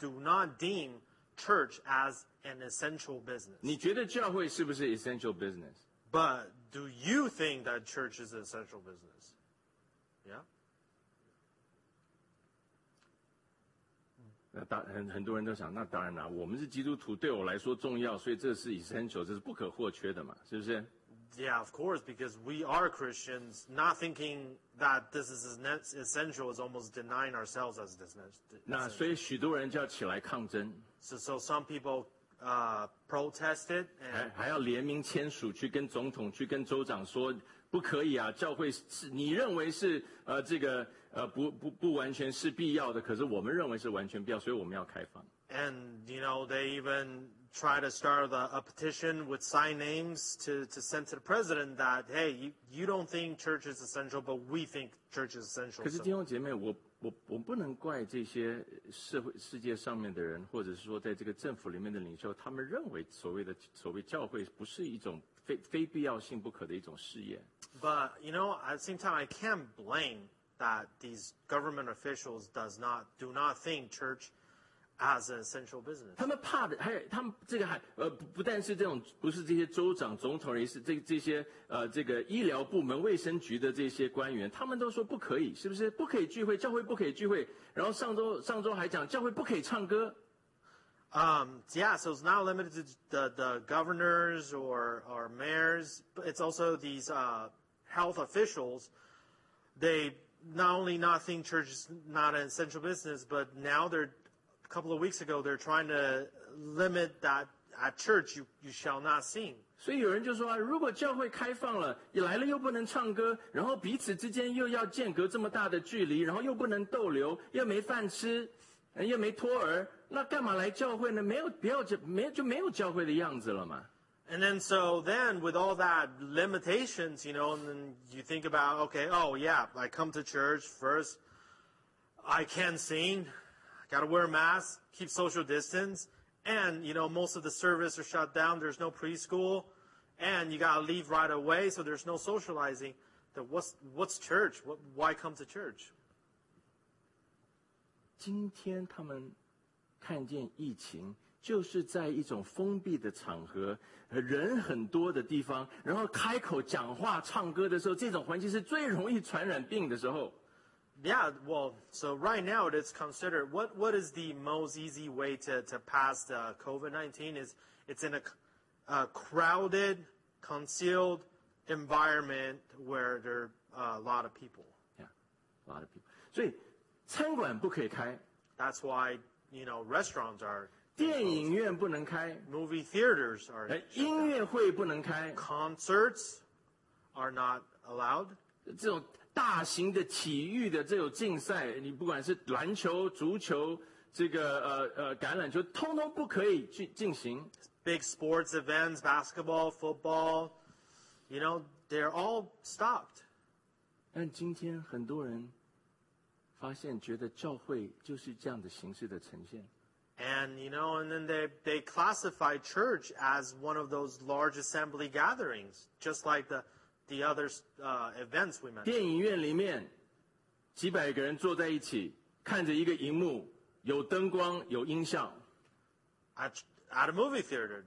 Do not deem church as an essential business. 你觉得教会是不是 essential business? But do you think that church is an essential business? Yeah. 很多人都想，那当然啦，我们是基督徒，对我来说重要，所以这是 essential， 这是不可或缺的嘛，是不是？Yeah, of course, because we are Christians. Not thinking that this is essential is almost denying ourselves as this. 那所以许多人就要起来抗争。So some people protested. 还要联名签署去跟总统、去跟州长说，不可以啊！教会是你认为是这个不完全是必要的，可是我们认为是完全必要，所以我们要开放。And you know they even try to start a petition with sign names to send to the president that, hey, you don't think church is essential, but we think church is essential. 可是弟兄姐妹，我不能怪这些世界上面的人，或者是说在这个政府里面的领袖，他们认为所谓教会不是一种非必要性不可的一种事业。But you know, at the same time, I can't blame that these government officials do not think church.As an essential business. 他们怕的，他们这个不但是这种，不是这些州长、总统，也是这些这个医疗部门、卫生局的这些官员，他们都说不可以，是不是？不可以聚会，教会不可以聚会。然后上周还讲教会不可以唱歌。Yeah, so it's not limited to the governors or mayors, but it's also these health officials. They not only not think church is not an essential business, but now A couple of weeks ago, they're trying to limit that at church you shall not sing. 所以有人就说啊，如果教会开放了，你来了又不能唱歌，然后彼此之间又要间隔这么大的距离，然后又不能逗留，又没饭吃，又没托儿，那干嘛来教会呢？没有教会的样子了嘛。And then so with all that limitations, you know, and then you think about, okay, oh yeah, I come to church first, I can sing.Got to wear a mask, keep social distance, and, you know, most of the service are shut down. There's no preschool, and you got to leave right away, so there's no socializing. What's church? Why come to church? 今天他们看见疫情，就是在一种封闭的场合，人很多的地方，然后开口讲话、唱歌的时候，这种环境是最容易传染病的时候。Yeah, well, so right now it's considered what is the most easy way to pass the COVID-19 is it's in a crowded, concealed environment where there are a lot of people. Yeah. a lot of people. 所以餐馆不可以开。That's why restaurants are. 电影院不能开。Movie theaters are. 音乐会不能开。Concerts are not allowed. 这种大型的体育的这种竞赛，你不管是篮球、足球。这个橄榄球通通不可以去进行。Big sports events, basketball, football, they're all stopped. 但今天很多人发现，觉得教会就是这样的形式的呈现。And then they classify church as one of those large assembly gatherings, just like the other events we mentioned. 电影院里面几百个人坐在一起，看着一个荧幕。有灯光，有音效。At a movie theater,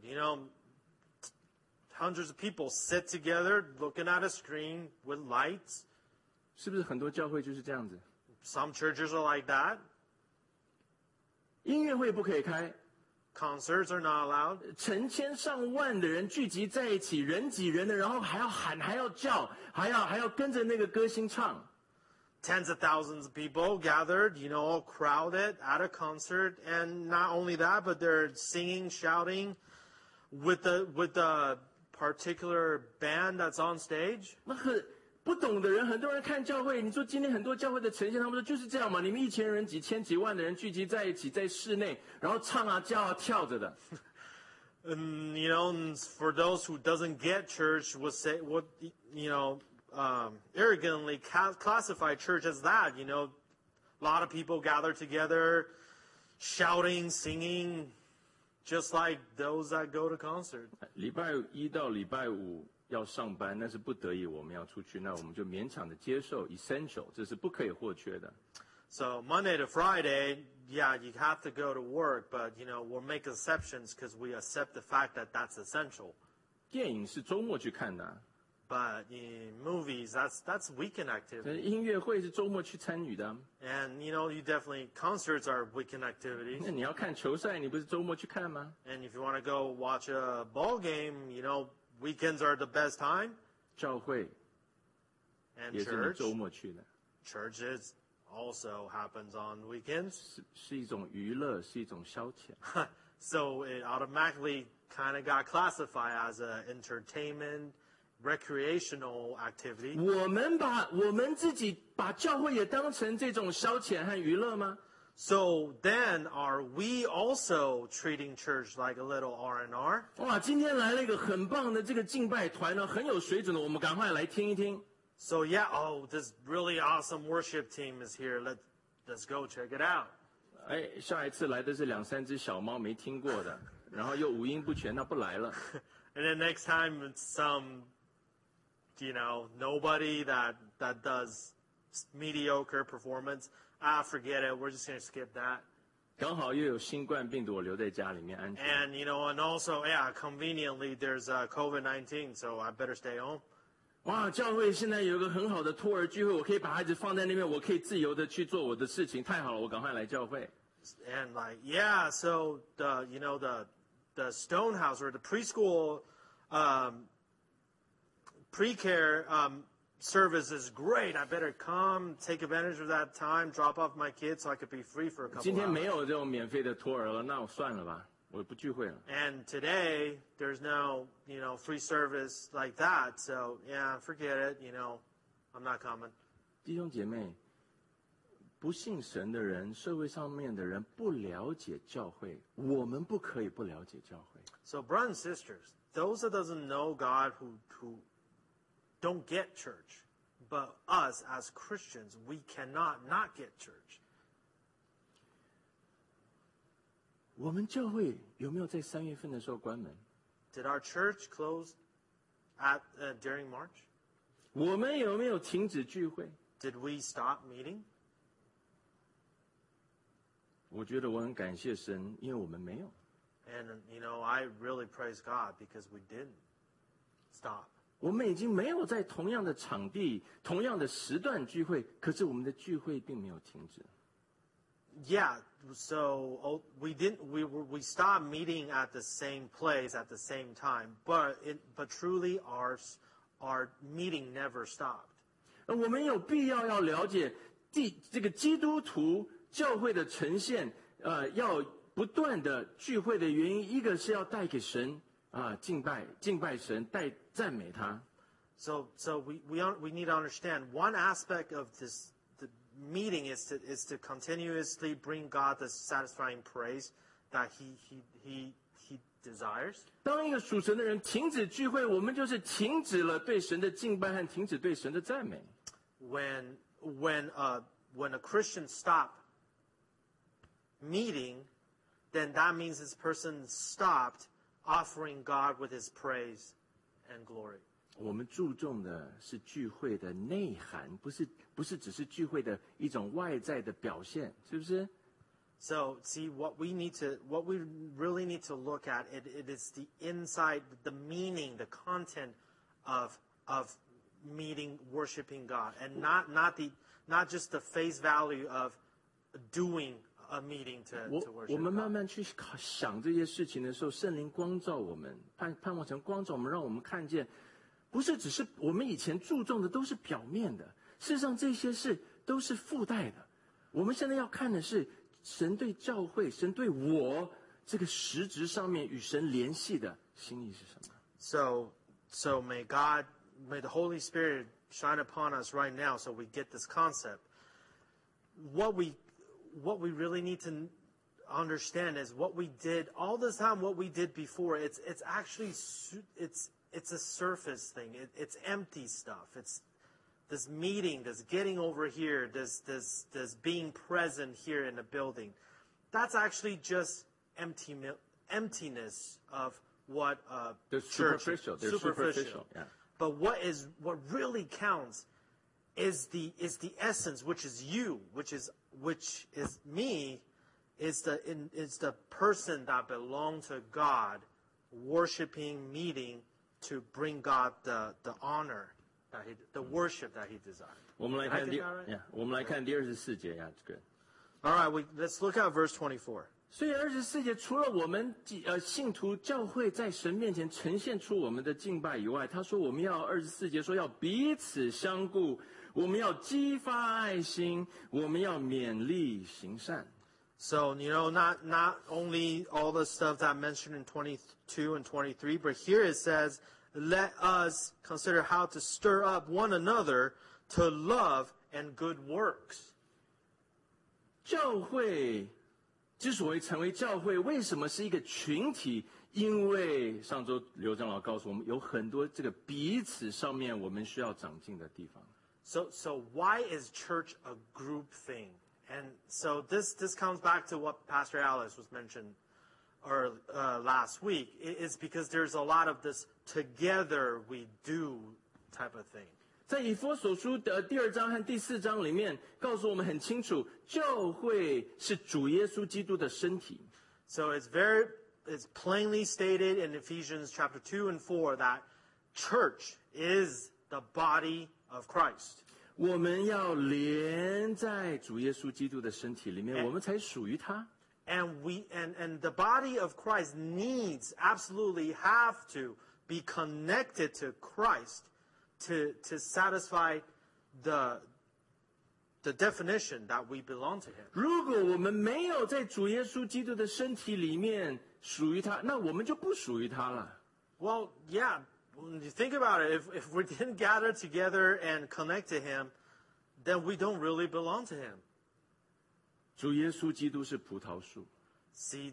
hundreds of people sit together looking at a screen with lights. 是不是很多教会就是这样子 ？Some churches are like that. 音乐会不可以开。Concerts are not allowed. 成千上万的人聚集在一起，人挤人的，然后还要喊，还要叫，还要跟着那个歌星唱。Tens of thousands of people gathered, all crowded at a concert, and not only that, but they're singing, shouting, with the particular band that's on stage. 那很不懂的人，很多人看教会，你说今天很多教会的呈现，他们说就是这样嘛，你们一千人、几千、几万的人聚集在一起，在室内，然后唱啊、叫啊、跳着的。And for those who doesn't get church, would say what arrogantly classify church as that, a lot of people gather together, shouting, singing, just like those that go to concert. 礼拜一到礼拜五要上班，那是不得已，我们要出去，那我们就勉强的接受 essential， 这是不可以或缺的。So Monday to Friday, yeah, you have to go to work, but we'll make exceptions because we accept the fact that that's essential. 电影是周末去看的。But in movies, that's weekend activity. 音乐会是周末去参与的。And you definitely concerts are weekend activities. 那你要看球赛，你不是周末去看吗 ？And if you want to go watch a ball game, weekends are the best time. 教会 and 也是你周末去的。Churches also happens on weekends. 是一种娱乐，是一种消遣。So it automatically kind of got classified as an entertainment. Recreational activity. 我们自己把教会也当成这种消遣和娱乐吗 ？So then, are we also treating church like a little R&R? 哇，今天来了一个很棒的这个敬拜团呢，很有水准的，我们赶快来听一听。So yeah, this really awesome worship team is here. Let's go check it out. 哎，下一次来的是两三只小猫没听过的，然后又五音不全，那不来了。And then next time it's some. Nobody that does mediocre performance. Ah, forget it. We're just going to skip that. 刚好又有新冠病毒，我留在家里面安全。And and also, yeah, conveniently there's COVID-19, so I better stay home. 哇，教会现在有一个很好的托儿聚会，我可以把孩子放在那边，我可以自由的去做我的事情，太好了，我赶快来教会。And like, yeah, so the Stonehouse or the preschool. Pre-care service is great. I better come, take advantage of that time, drop off my kids so I could be free for a couple hours. 今天没有这种免费的托儿了，那我算了吧，我不聚会了。And today there's no, free service like that. So yeah, forget it. I'm not coming. 弟兄姐妹，不信神的人，社会上面的人不了解教会，我们不可以不了解教会。So brothers and sisters, those that doesn't know God who don't get church, but us as Christians, we cannot not get church. 我们教会有没有在三月份的时候关门 ？Did our church close during March? 我们有没有停止聚会 ？Did we stop meeting? 我觉得我很感谢神，因为我们没有。And I really praise God because we didn't stop. 我们已经没有在同样的场地、同样的时段聚会，可是我们的聚会并没有停止。Yeah, so we didn't. We stopped meeting at the same place at the same time, but truly our meeting never stopped. 我们有必要要了解这个基督徒教会的呈现，要不断的聚会的原因，一个是要带给神敬拜神，赞美他。So we need to understand one aspect of this the meeting is to continuously bring God the satisfying praise that he desires. 当一个属神的人停止聚会，我们就是停止了对神的敬拜和停止对神的赞美。When a Christian stops meeting, then that means this person stopped offering God with his praise and glory. 我们注重的是聚会的内涵，不是只是聚会的一种外在的表现，是不是？ So see what we really need to look at it is the inside, the meaning, the content of meeting, worshiping God, and not just the face value of doing a meeting to worship God. 我们慢慢去想这些事情的时候，圣灵光照我们，盼望神光照我们，让我们看见，不是只是我们以前注重的都是表面的，事实上这些事都是附带的。我们现在要看的是神对教会、神对我这个实质上面与神联系的心意是什么。So may God, may the Holy Spirit shine upon us right now, so we get this concept. What we really need to understand is what we did all this time, what we did before. It's actually it's a surface thing. It's empty stuff. It's this meeting, this getting over here, this being present here in the building. That's actually just emptiness of what the church. Superficial. Yeah. But what really counts is the essence, which is you, which is me, is the person that belongs to God, worshiping, meeting to bring God the honor that the worship that He desires. 我们来看第24节呀，这个。All right, let's look at verse 24. 所以24节除了我们信徒教会在神面前呈现出我们的敬拜以外，他说我们要24节说要彼此相顾，我们要激发爱心，我们要勉励行善。So you know, not only all the stuff that I mentioned in 22 and 23, but here it says, "Let us consider how to stir up one another to love and good works." 教会之所以成为教会，为什么是一个群体？因为上周刘长老告诉我们，有很多这个彼此上面我们需要长进的地方。So why is church a group thing? And so this comes back to what Pastor Alex was mentioned last week. It's because there's a lot of this together we do type of thing. 在以弗所书的第二章和第四章里面，告诉我们很清楚，教会是主耶稣基督的身体。So it's plainly stated in Ephesians chapter 2 and 4 that church is the body of Christ. 我们要连在主耶稣基督的身体里面，我们才属于他。And the body of Christ needs, absolutely have to be connected to Christ to satisfy the definition that we belong to Him. 如果我们没有在主耶稣基督的身体里面属于他，那我们就不属于他了。Well, yeah. When you think about it, if we didn't gather together and connect to Him, then we don't really belong to Him. 主耶稣基督是葡萄树。See,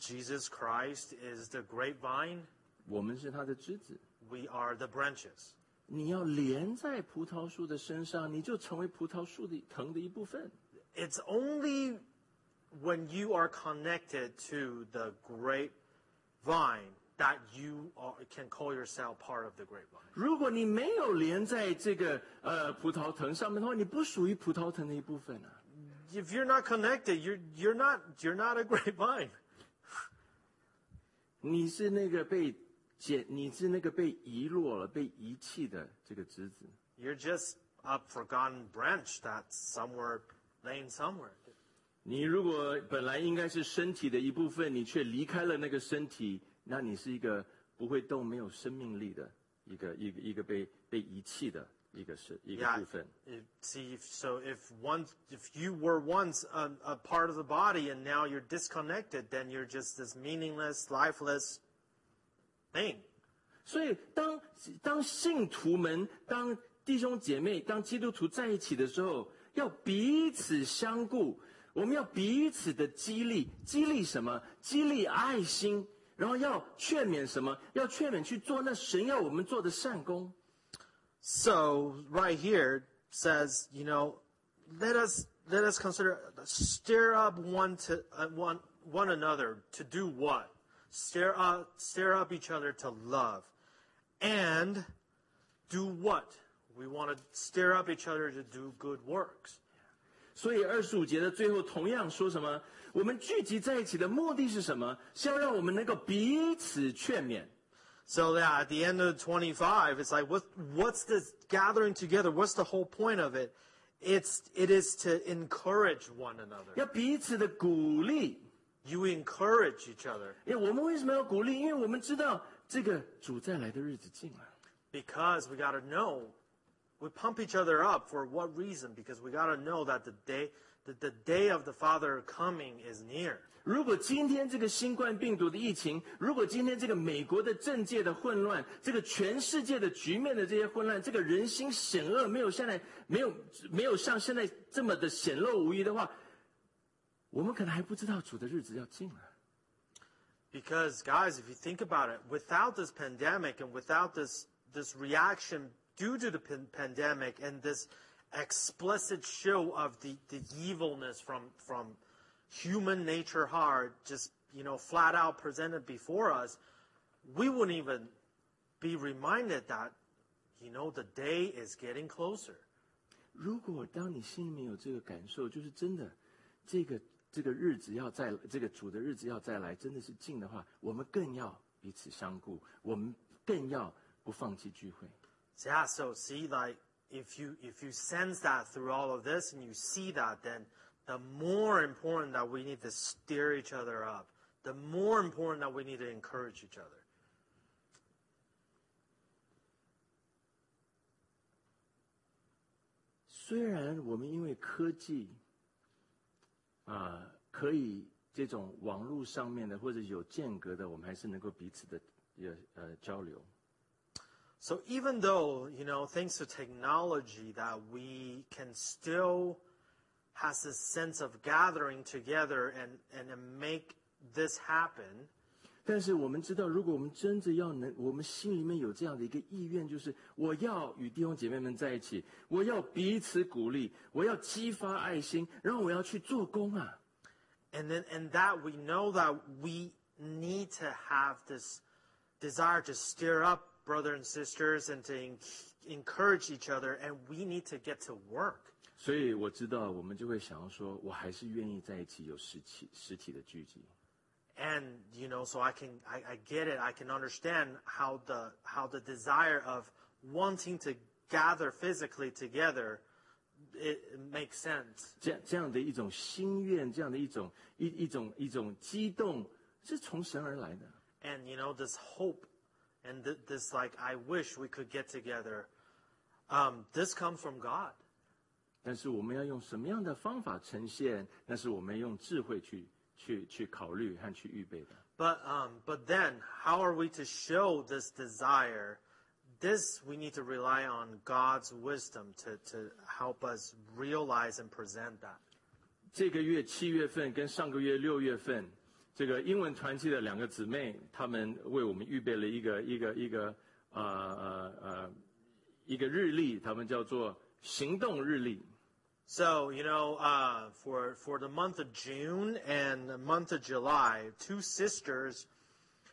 Jesus Christ is the grapevine. 我们是他的枝子。We are the branches. 你要连在葡萄树的身上，你就成为葡萄树的藤的一部分。It's only when you are connected to the grapevine that you can call yourself part of the grapevine. 如果你没有连在这个葡萄藤上面的话，你不属于葡萄藤的一部分啊。If you're not connected, you're not a grapevine. 你是那个被遗落了、被遗弃的这个枝子。You're just a forgotten branch that's somewhere laying somewhere. 你如果本来应该是身体的一部分，你却离开了那个身体。那你是一个不会动、没有生命力的一个被遗弃的一个部分。 See, so if you were once a part of the body and now you're disconnected, then you're just this meaningless, lifeless thing. 所以当信徒们、当弟兄姐妹、当基督徒在一起的时候，要彼此相顾，我们要彼此的激励，激励什么？激励爱心。 然后要劝勉什么？要劝勉去做那神要我们做的善功。So right here says, you know, let us consider stir up one another to do what? Stir up each other to love, and do what? We want to stir up each other to do good works. 所以25节的最后同样说什么？ 我们聚集在一起的目的是什么？是要让我们能够彼此劝勉。So yeah, at the end of 25, it's like what's this gathering together? What's the whole point of it? It is to encourage one another. 要彼此的鼓励。You encourage each other. 我们为什么要鼓励？因为我们知道这个主再来的日子近了。Because we gotta know, we pump each other up for what reason? Because we gotta know that the day of the Father coming is near. 如果今天这个新冠病毒的疫情，如果今天这个美国的政界的混乱，这个全世界的局面的这些混乱，这个人心险恶没有像现在这么的显露无遗的话，我们可能还不知道主的日子要近了。Because guys, if you think about it, without this pandemic and without this reaction due to the pandemic and this explicit show of the evilness from human nature hard, just, you know, flat out presented before us, we wouldn't even be reminded that, you know, the day is getting closer. 如果当你心里面有这个感受，就是真的，这个日子要再，这个主的日子要再来，真的是近的话，我们更要彼此相顾，我们更要不放弃聚会。Yeah, so see, like, if you sense that through all of this and you see that, then the more important that we need to steer each other up, the more important that we need to encourage each other. 虽然我们因为科技，可以这种网络上面的或者有间隔的，我们还是能够彼此的交流。 So even though, you know, thanks to technology that we can still have this sense of gathering together and make this happen. 但是我们知道，如果我们真的要能，我们心里面有这样的一个意愿，就是我要与弟兄姐妹们在一起，我要彼此鼓励，我要激发爱心，然后我要去做工啊。And that we know that we need to have this desire to stir up brothers and sisters and to encourage each other, and we need to get to work. 所以我知道，我们就会想要说，我还是愿意在一起有实体的聚集。And you know, so I get it. I can understand how the desire of wanting to gather physically together it makes sense. 这样的一种心愿，这样的一种激动，是从神而来的。And you know, this hope. And this, like, I wish we could get together. This comes from God. 但是我们要用什么样的方法呈现？那是我们用智慧去考虑和去预备的。But then, how are we to show this desire? This we need to rely on God's wisdom to help us realize and present that. 这个月7月份跟上个月6月份。 这个英文团契的两个姊妹，她们为我们预备了一个日历，她们叫做行动日历。So you know, for the month of June and the month of July, two sisters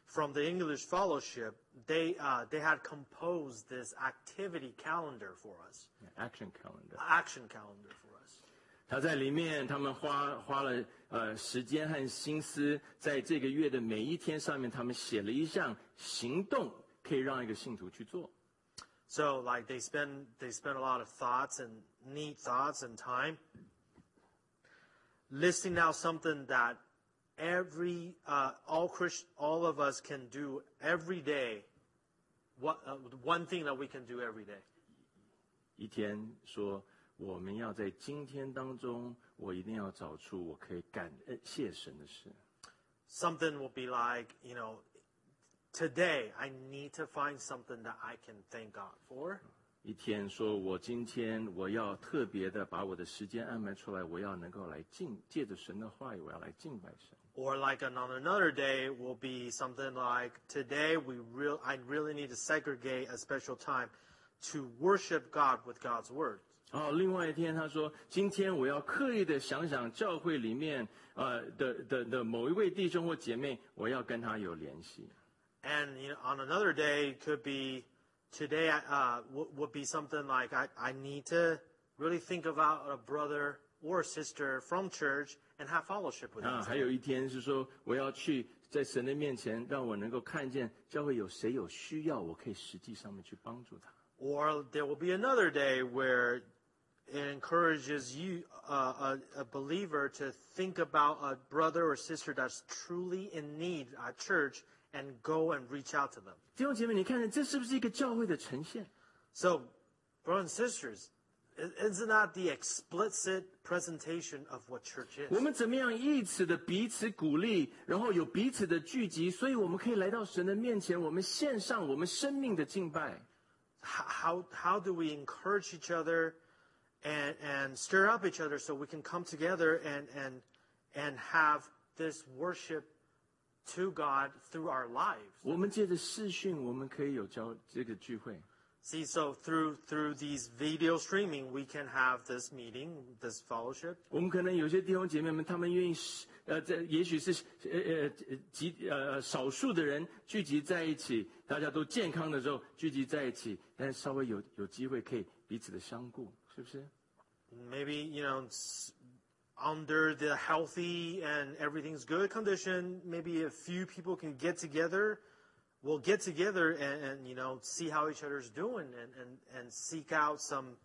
from the English Fellowship they had composed this activity calendar for us. Action calendar. Action calendar for us. 他在里面，他们花了时间和心思，在这个月的每一天上面，他们写了一项行动，可以让一个信徒去做。So like they spend a lot of thoughts and neat thoughts and time listing out something that all of us can do every day. One thing that we can do every day. 一天说，我们要在今天当中，我一定要找出我可以感谢神的事。Something will be like, you know, today I need to find something that I can thank God for. 一天说，我今天我要特别的把我的时间安排出来，我要能够来借着神的话语，我要来敬拜神。Or like on another day will be something like today I really need to segregate a special time to worship God with God's word. 另外一天他说，今天我要刻意的想想教会里面的某一位弟兄或姐妹，我要跟他有联系。And you know, on another day it could be.Today would be something like I need to really think about a brother or a sister from church and have fellowship with them. 还有一天是说，我要去在神的面前，让我能够看见教会有谁有需要，我可以实际上面去帮助他。Or there will be another day where it encourages you, a believer, to think about a brother or sister that's truly in need at church.And go and reach out to them. 弟兄姐妹，你看，这是不是一个教会的呈现 ？So, brothers and sisters, isn't that the explicit presentation of what church is? 我们怎么样一起的彼此鼓励，然后有彼此的聚集，所以我们可以来到神的面前，我们献上我们生命的敬拜。How do we encourage each other and stir up each other so we can come together and have this worship?To God through our lives. 我们借着视讯，我们可以有这个聚会。See, so through these video streaming, we can have this meeting, this fellowship. 我们可能有些弟兄姐妹们，他们愿意也许是少数的人聚集在一起，大家都健康的时候聚集在一起，但是稍微有机会可以彼此的相顾，是不是 ？Maybe you know.Under the healthy and everything's good condition, maybe a few people can get together. We'll get together and you know, see how each other's doing and seek out some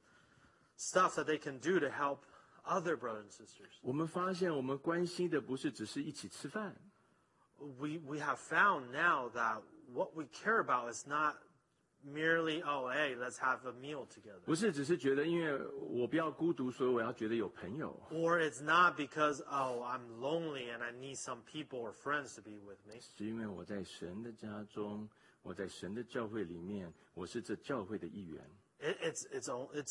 stuff that they can do to help other brothers and sisters. 我们发现我们关心的不是只是一起吃饭。We have found now that what we care about is not merely, oh, hey, let's have a meal together. 不是只是觉得因为我不要孤独，所以我要觉得有朋友。Or it's not because, oh, I'm lonely and I need some people or friends to be with me. 是因为我在神的家中，我在神的教会里面，我是这教会的一员。It's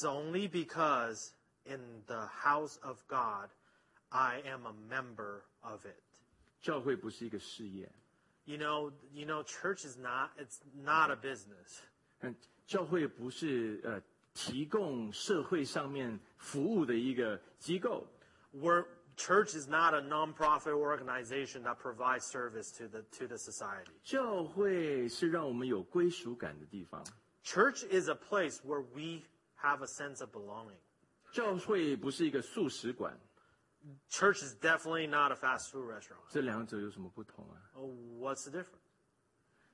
only because in the house of God, I am a member of it. 教会不是一个事业。You know, church is not a business. 教会不是提供社会上面服务的一个机构。Church is not a non-profit organization that provides service to the society. 教会是让我们有归属感的地方。Church is a place where we have a sense of belonging. 教会不是一个素食馆。Church is definitely not a fast food restaurant. 这两者有什么不同啊？ What's the difference?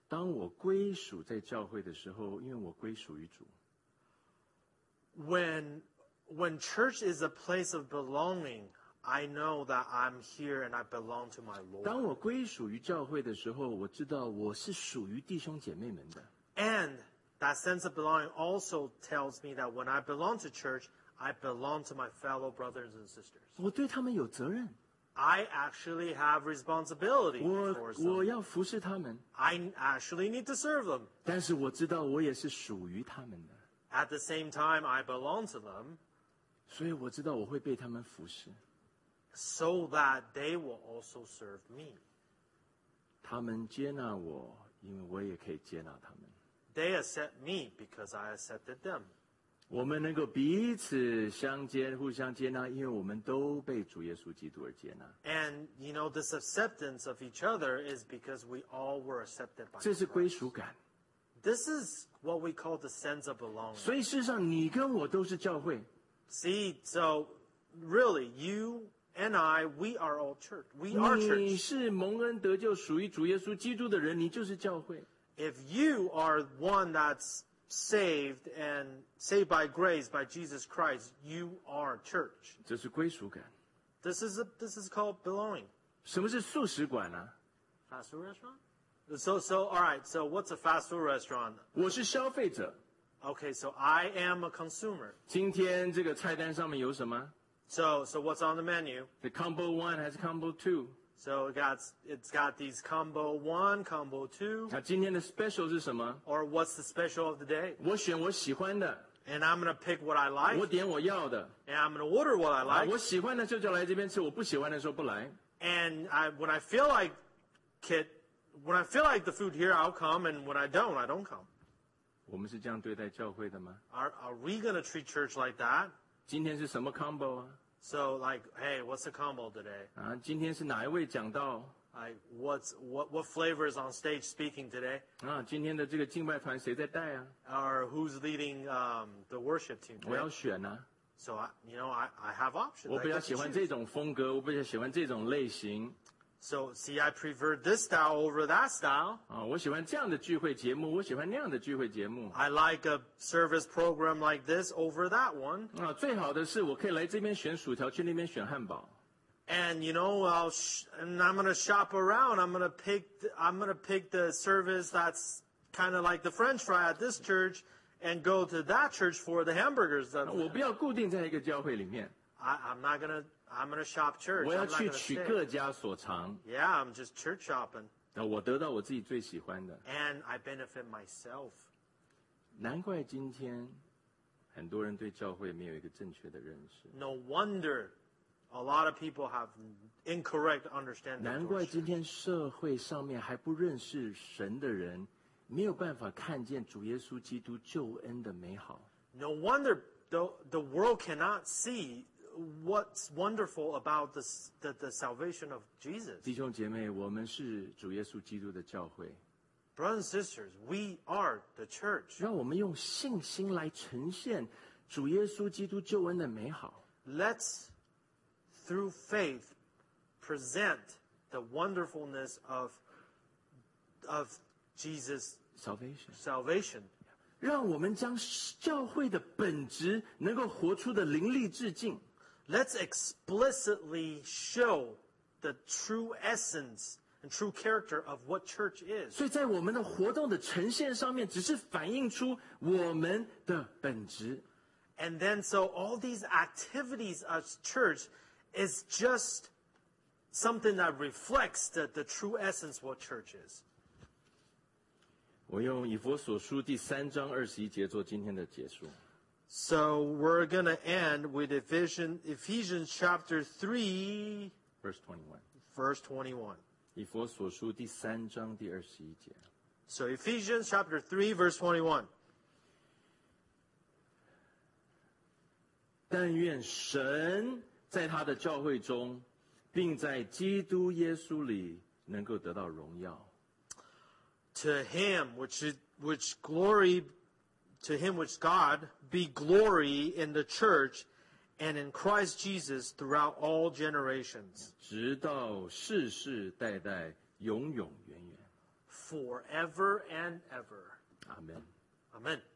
当我归属在教会的时候，因为我归属于主。When church is a place of belonging, I know that I'm here and I belong to my Lord. 当我归属于教会的时候，我知道我是属于弟兄姐妹们的。And that sense of belonging also tells me that when I belong to church.I belong to my fellow brothers and sisters. 我对他们有责任。I actually have responsibility towards them. 我要服侍他们。I actually need to serve them. 但是我知道我也是属于他们的。At the same time, I belong to them. 所以我知道我会被他们服侍。So that they will also serve me. 他们接纳我，因为我也可以接纳他们。They accept me because I accepted them.我们能够彼此相接，互相接纳，因为我们都被主耶稣基督而接纳。And you know, this acceptance of each other is because we all were accepted by. 这是归属感。This is what we call the sense of belonging. 所以事实上，你跟我都是教会。See, so really, you and I, we are all church. We are church. 你是蒙恩得救、属于主耶稣基督的人，你就是教会。If you are one that's saved and saved by grace by Jesus Christ, you are church. 这是归属感。This is called belonging. 什么是素食馆呢 ？Fast food restaurant. So all right. So what's a fast food restaurant? 我是消费者。Okay, so I am a consumer. 今天这个菜单上面有什么？ So what's on the menu? The combo one has combo two. So it's got these combo one, combo two. 那今天的 special 是什么 ？Or what's the special of the day? 我选我喜欢的。 And I'm going to pick what I like. 我点我要的。And I'm going to order what I like. 我喜欢的时候就来这边吃，我不喜欢的时候不来。And when I feel like the food here, I'll come. And when I don't come. 我们是这样对待教会的吗 ？Are we going to treat church like that? 今天是什么 combo 啊 ？So like, hey, what's the combo today? 啊，今天是哪一位讲道？ What flavor is on stage speaking today? 啊，今天的这个敬拜团谁在带啊 ？Or who's leading the worship team? Today? 我要选啊。So I have options. 我比较喜欢这种风格，我比较喜欢这种类型。So see, I prefer this style over that style. 啊，我喜欢这样的聚会节目，我喜欢那样的聚会节目。I like a service program like this over that one. 啊，最好的是我可以来这边选薯条，去那边选汉堡。And I'm going to shop around. I'm going to pick the service that's kind of like the French fry at this church, and go to that church for the hamburgers. 我不要固定在一个教会里面。I'm going to shop church. 我要去取各家所长。Yeah, I'm just church shopping. 那我得到我自己最喜欢的。And I benefit myself. 难怪今天很多人对教会没有一个正确的认识。No wonder a lot of people have incorrect understanding. 难怪今天社会上面还不认识神的人，没有办法看见主耶稣基督救恩的美好。No wonder the world cannot see what's wonderful about the salvation of Jesus. 弟兄姐妹，我们是主耶稣基督的教会。Brothers and sisters, we are the church. 让我们用信心来呈现主耶稣基督救恩的美好。Let's, through faith, present the wonderfulness of Jesus' salvation. 让我们将教会的本质能够活出的淋漓至尽。Let's explicitly show the true essence and true character of what church is. 所以在我们的活动的呈现上面，只是反映出我们的本质。And then, so all these activities as church is just something that reflects the true essence what church is. 我用以弗所书第三章21节做今天的结束。So we're going to end with Ephesians chapter 3, verse 21. Verse 21. 以弗所书第三章第21节。So Ephesians chapter 3, verse 21. 但愿神在他的教会中，并在基督耶稣里能够得到荣耀。To him which God be glory in the church and in Christ Jesus throughout all generations. 直到世世代代永永远远。Forever and ever. Amen. Amen.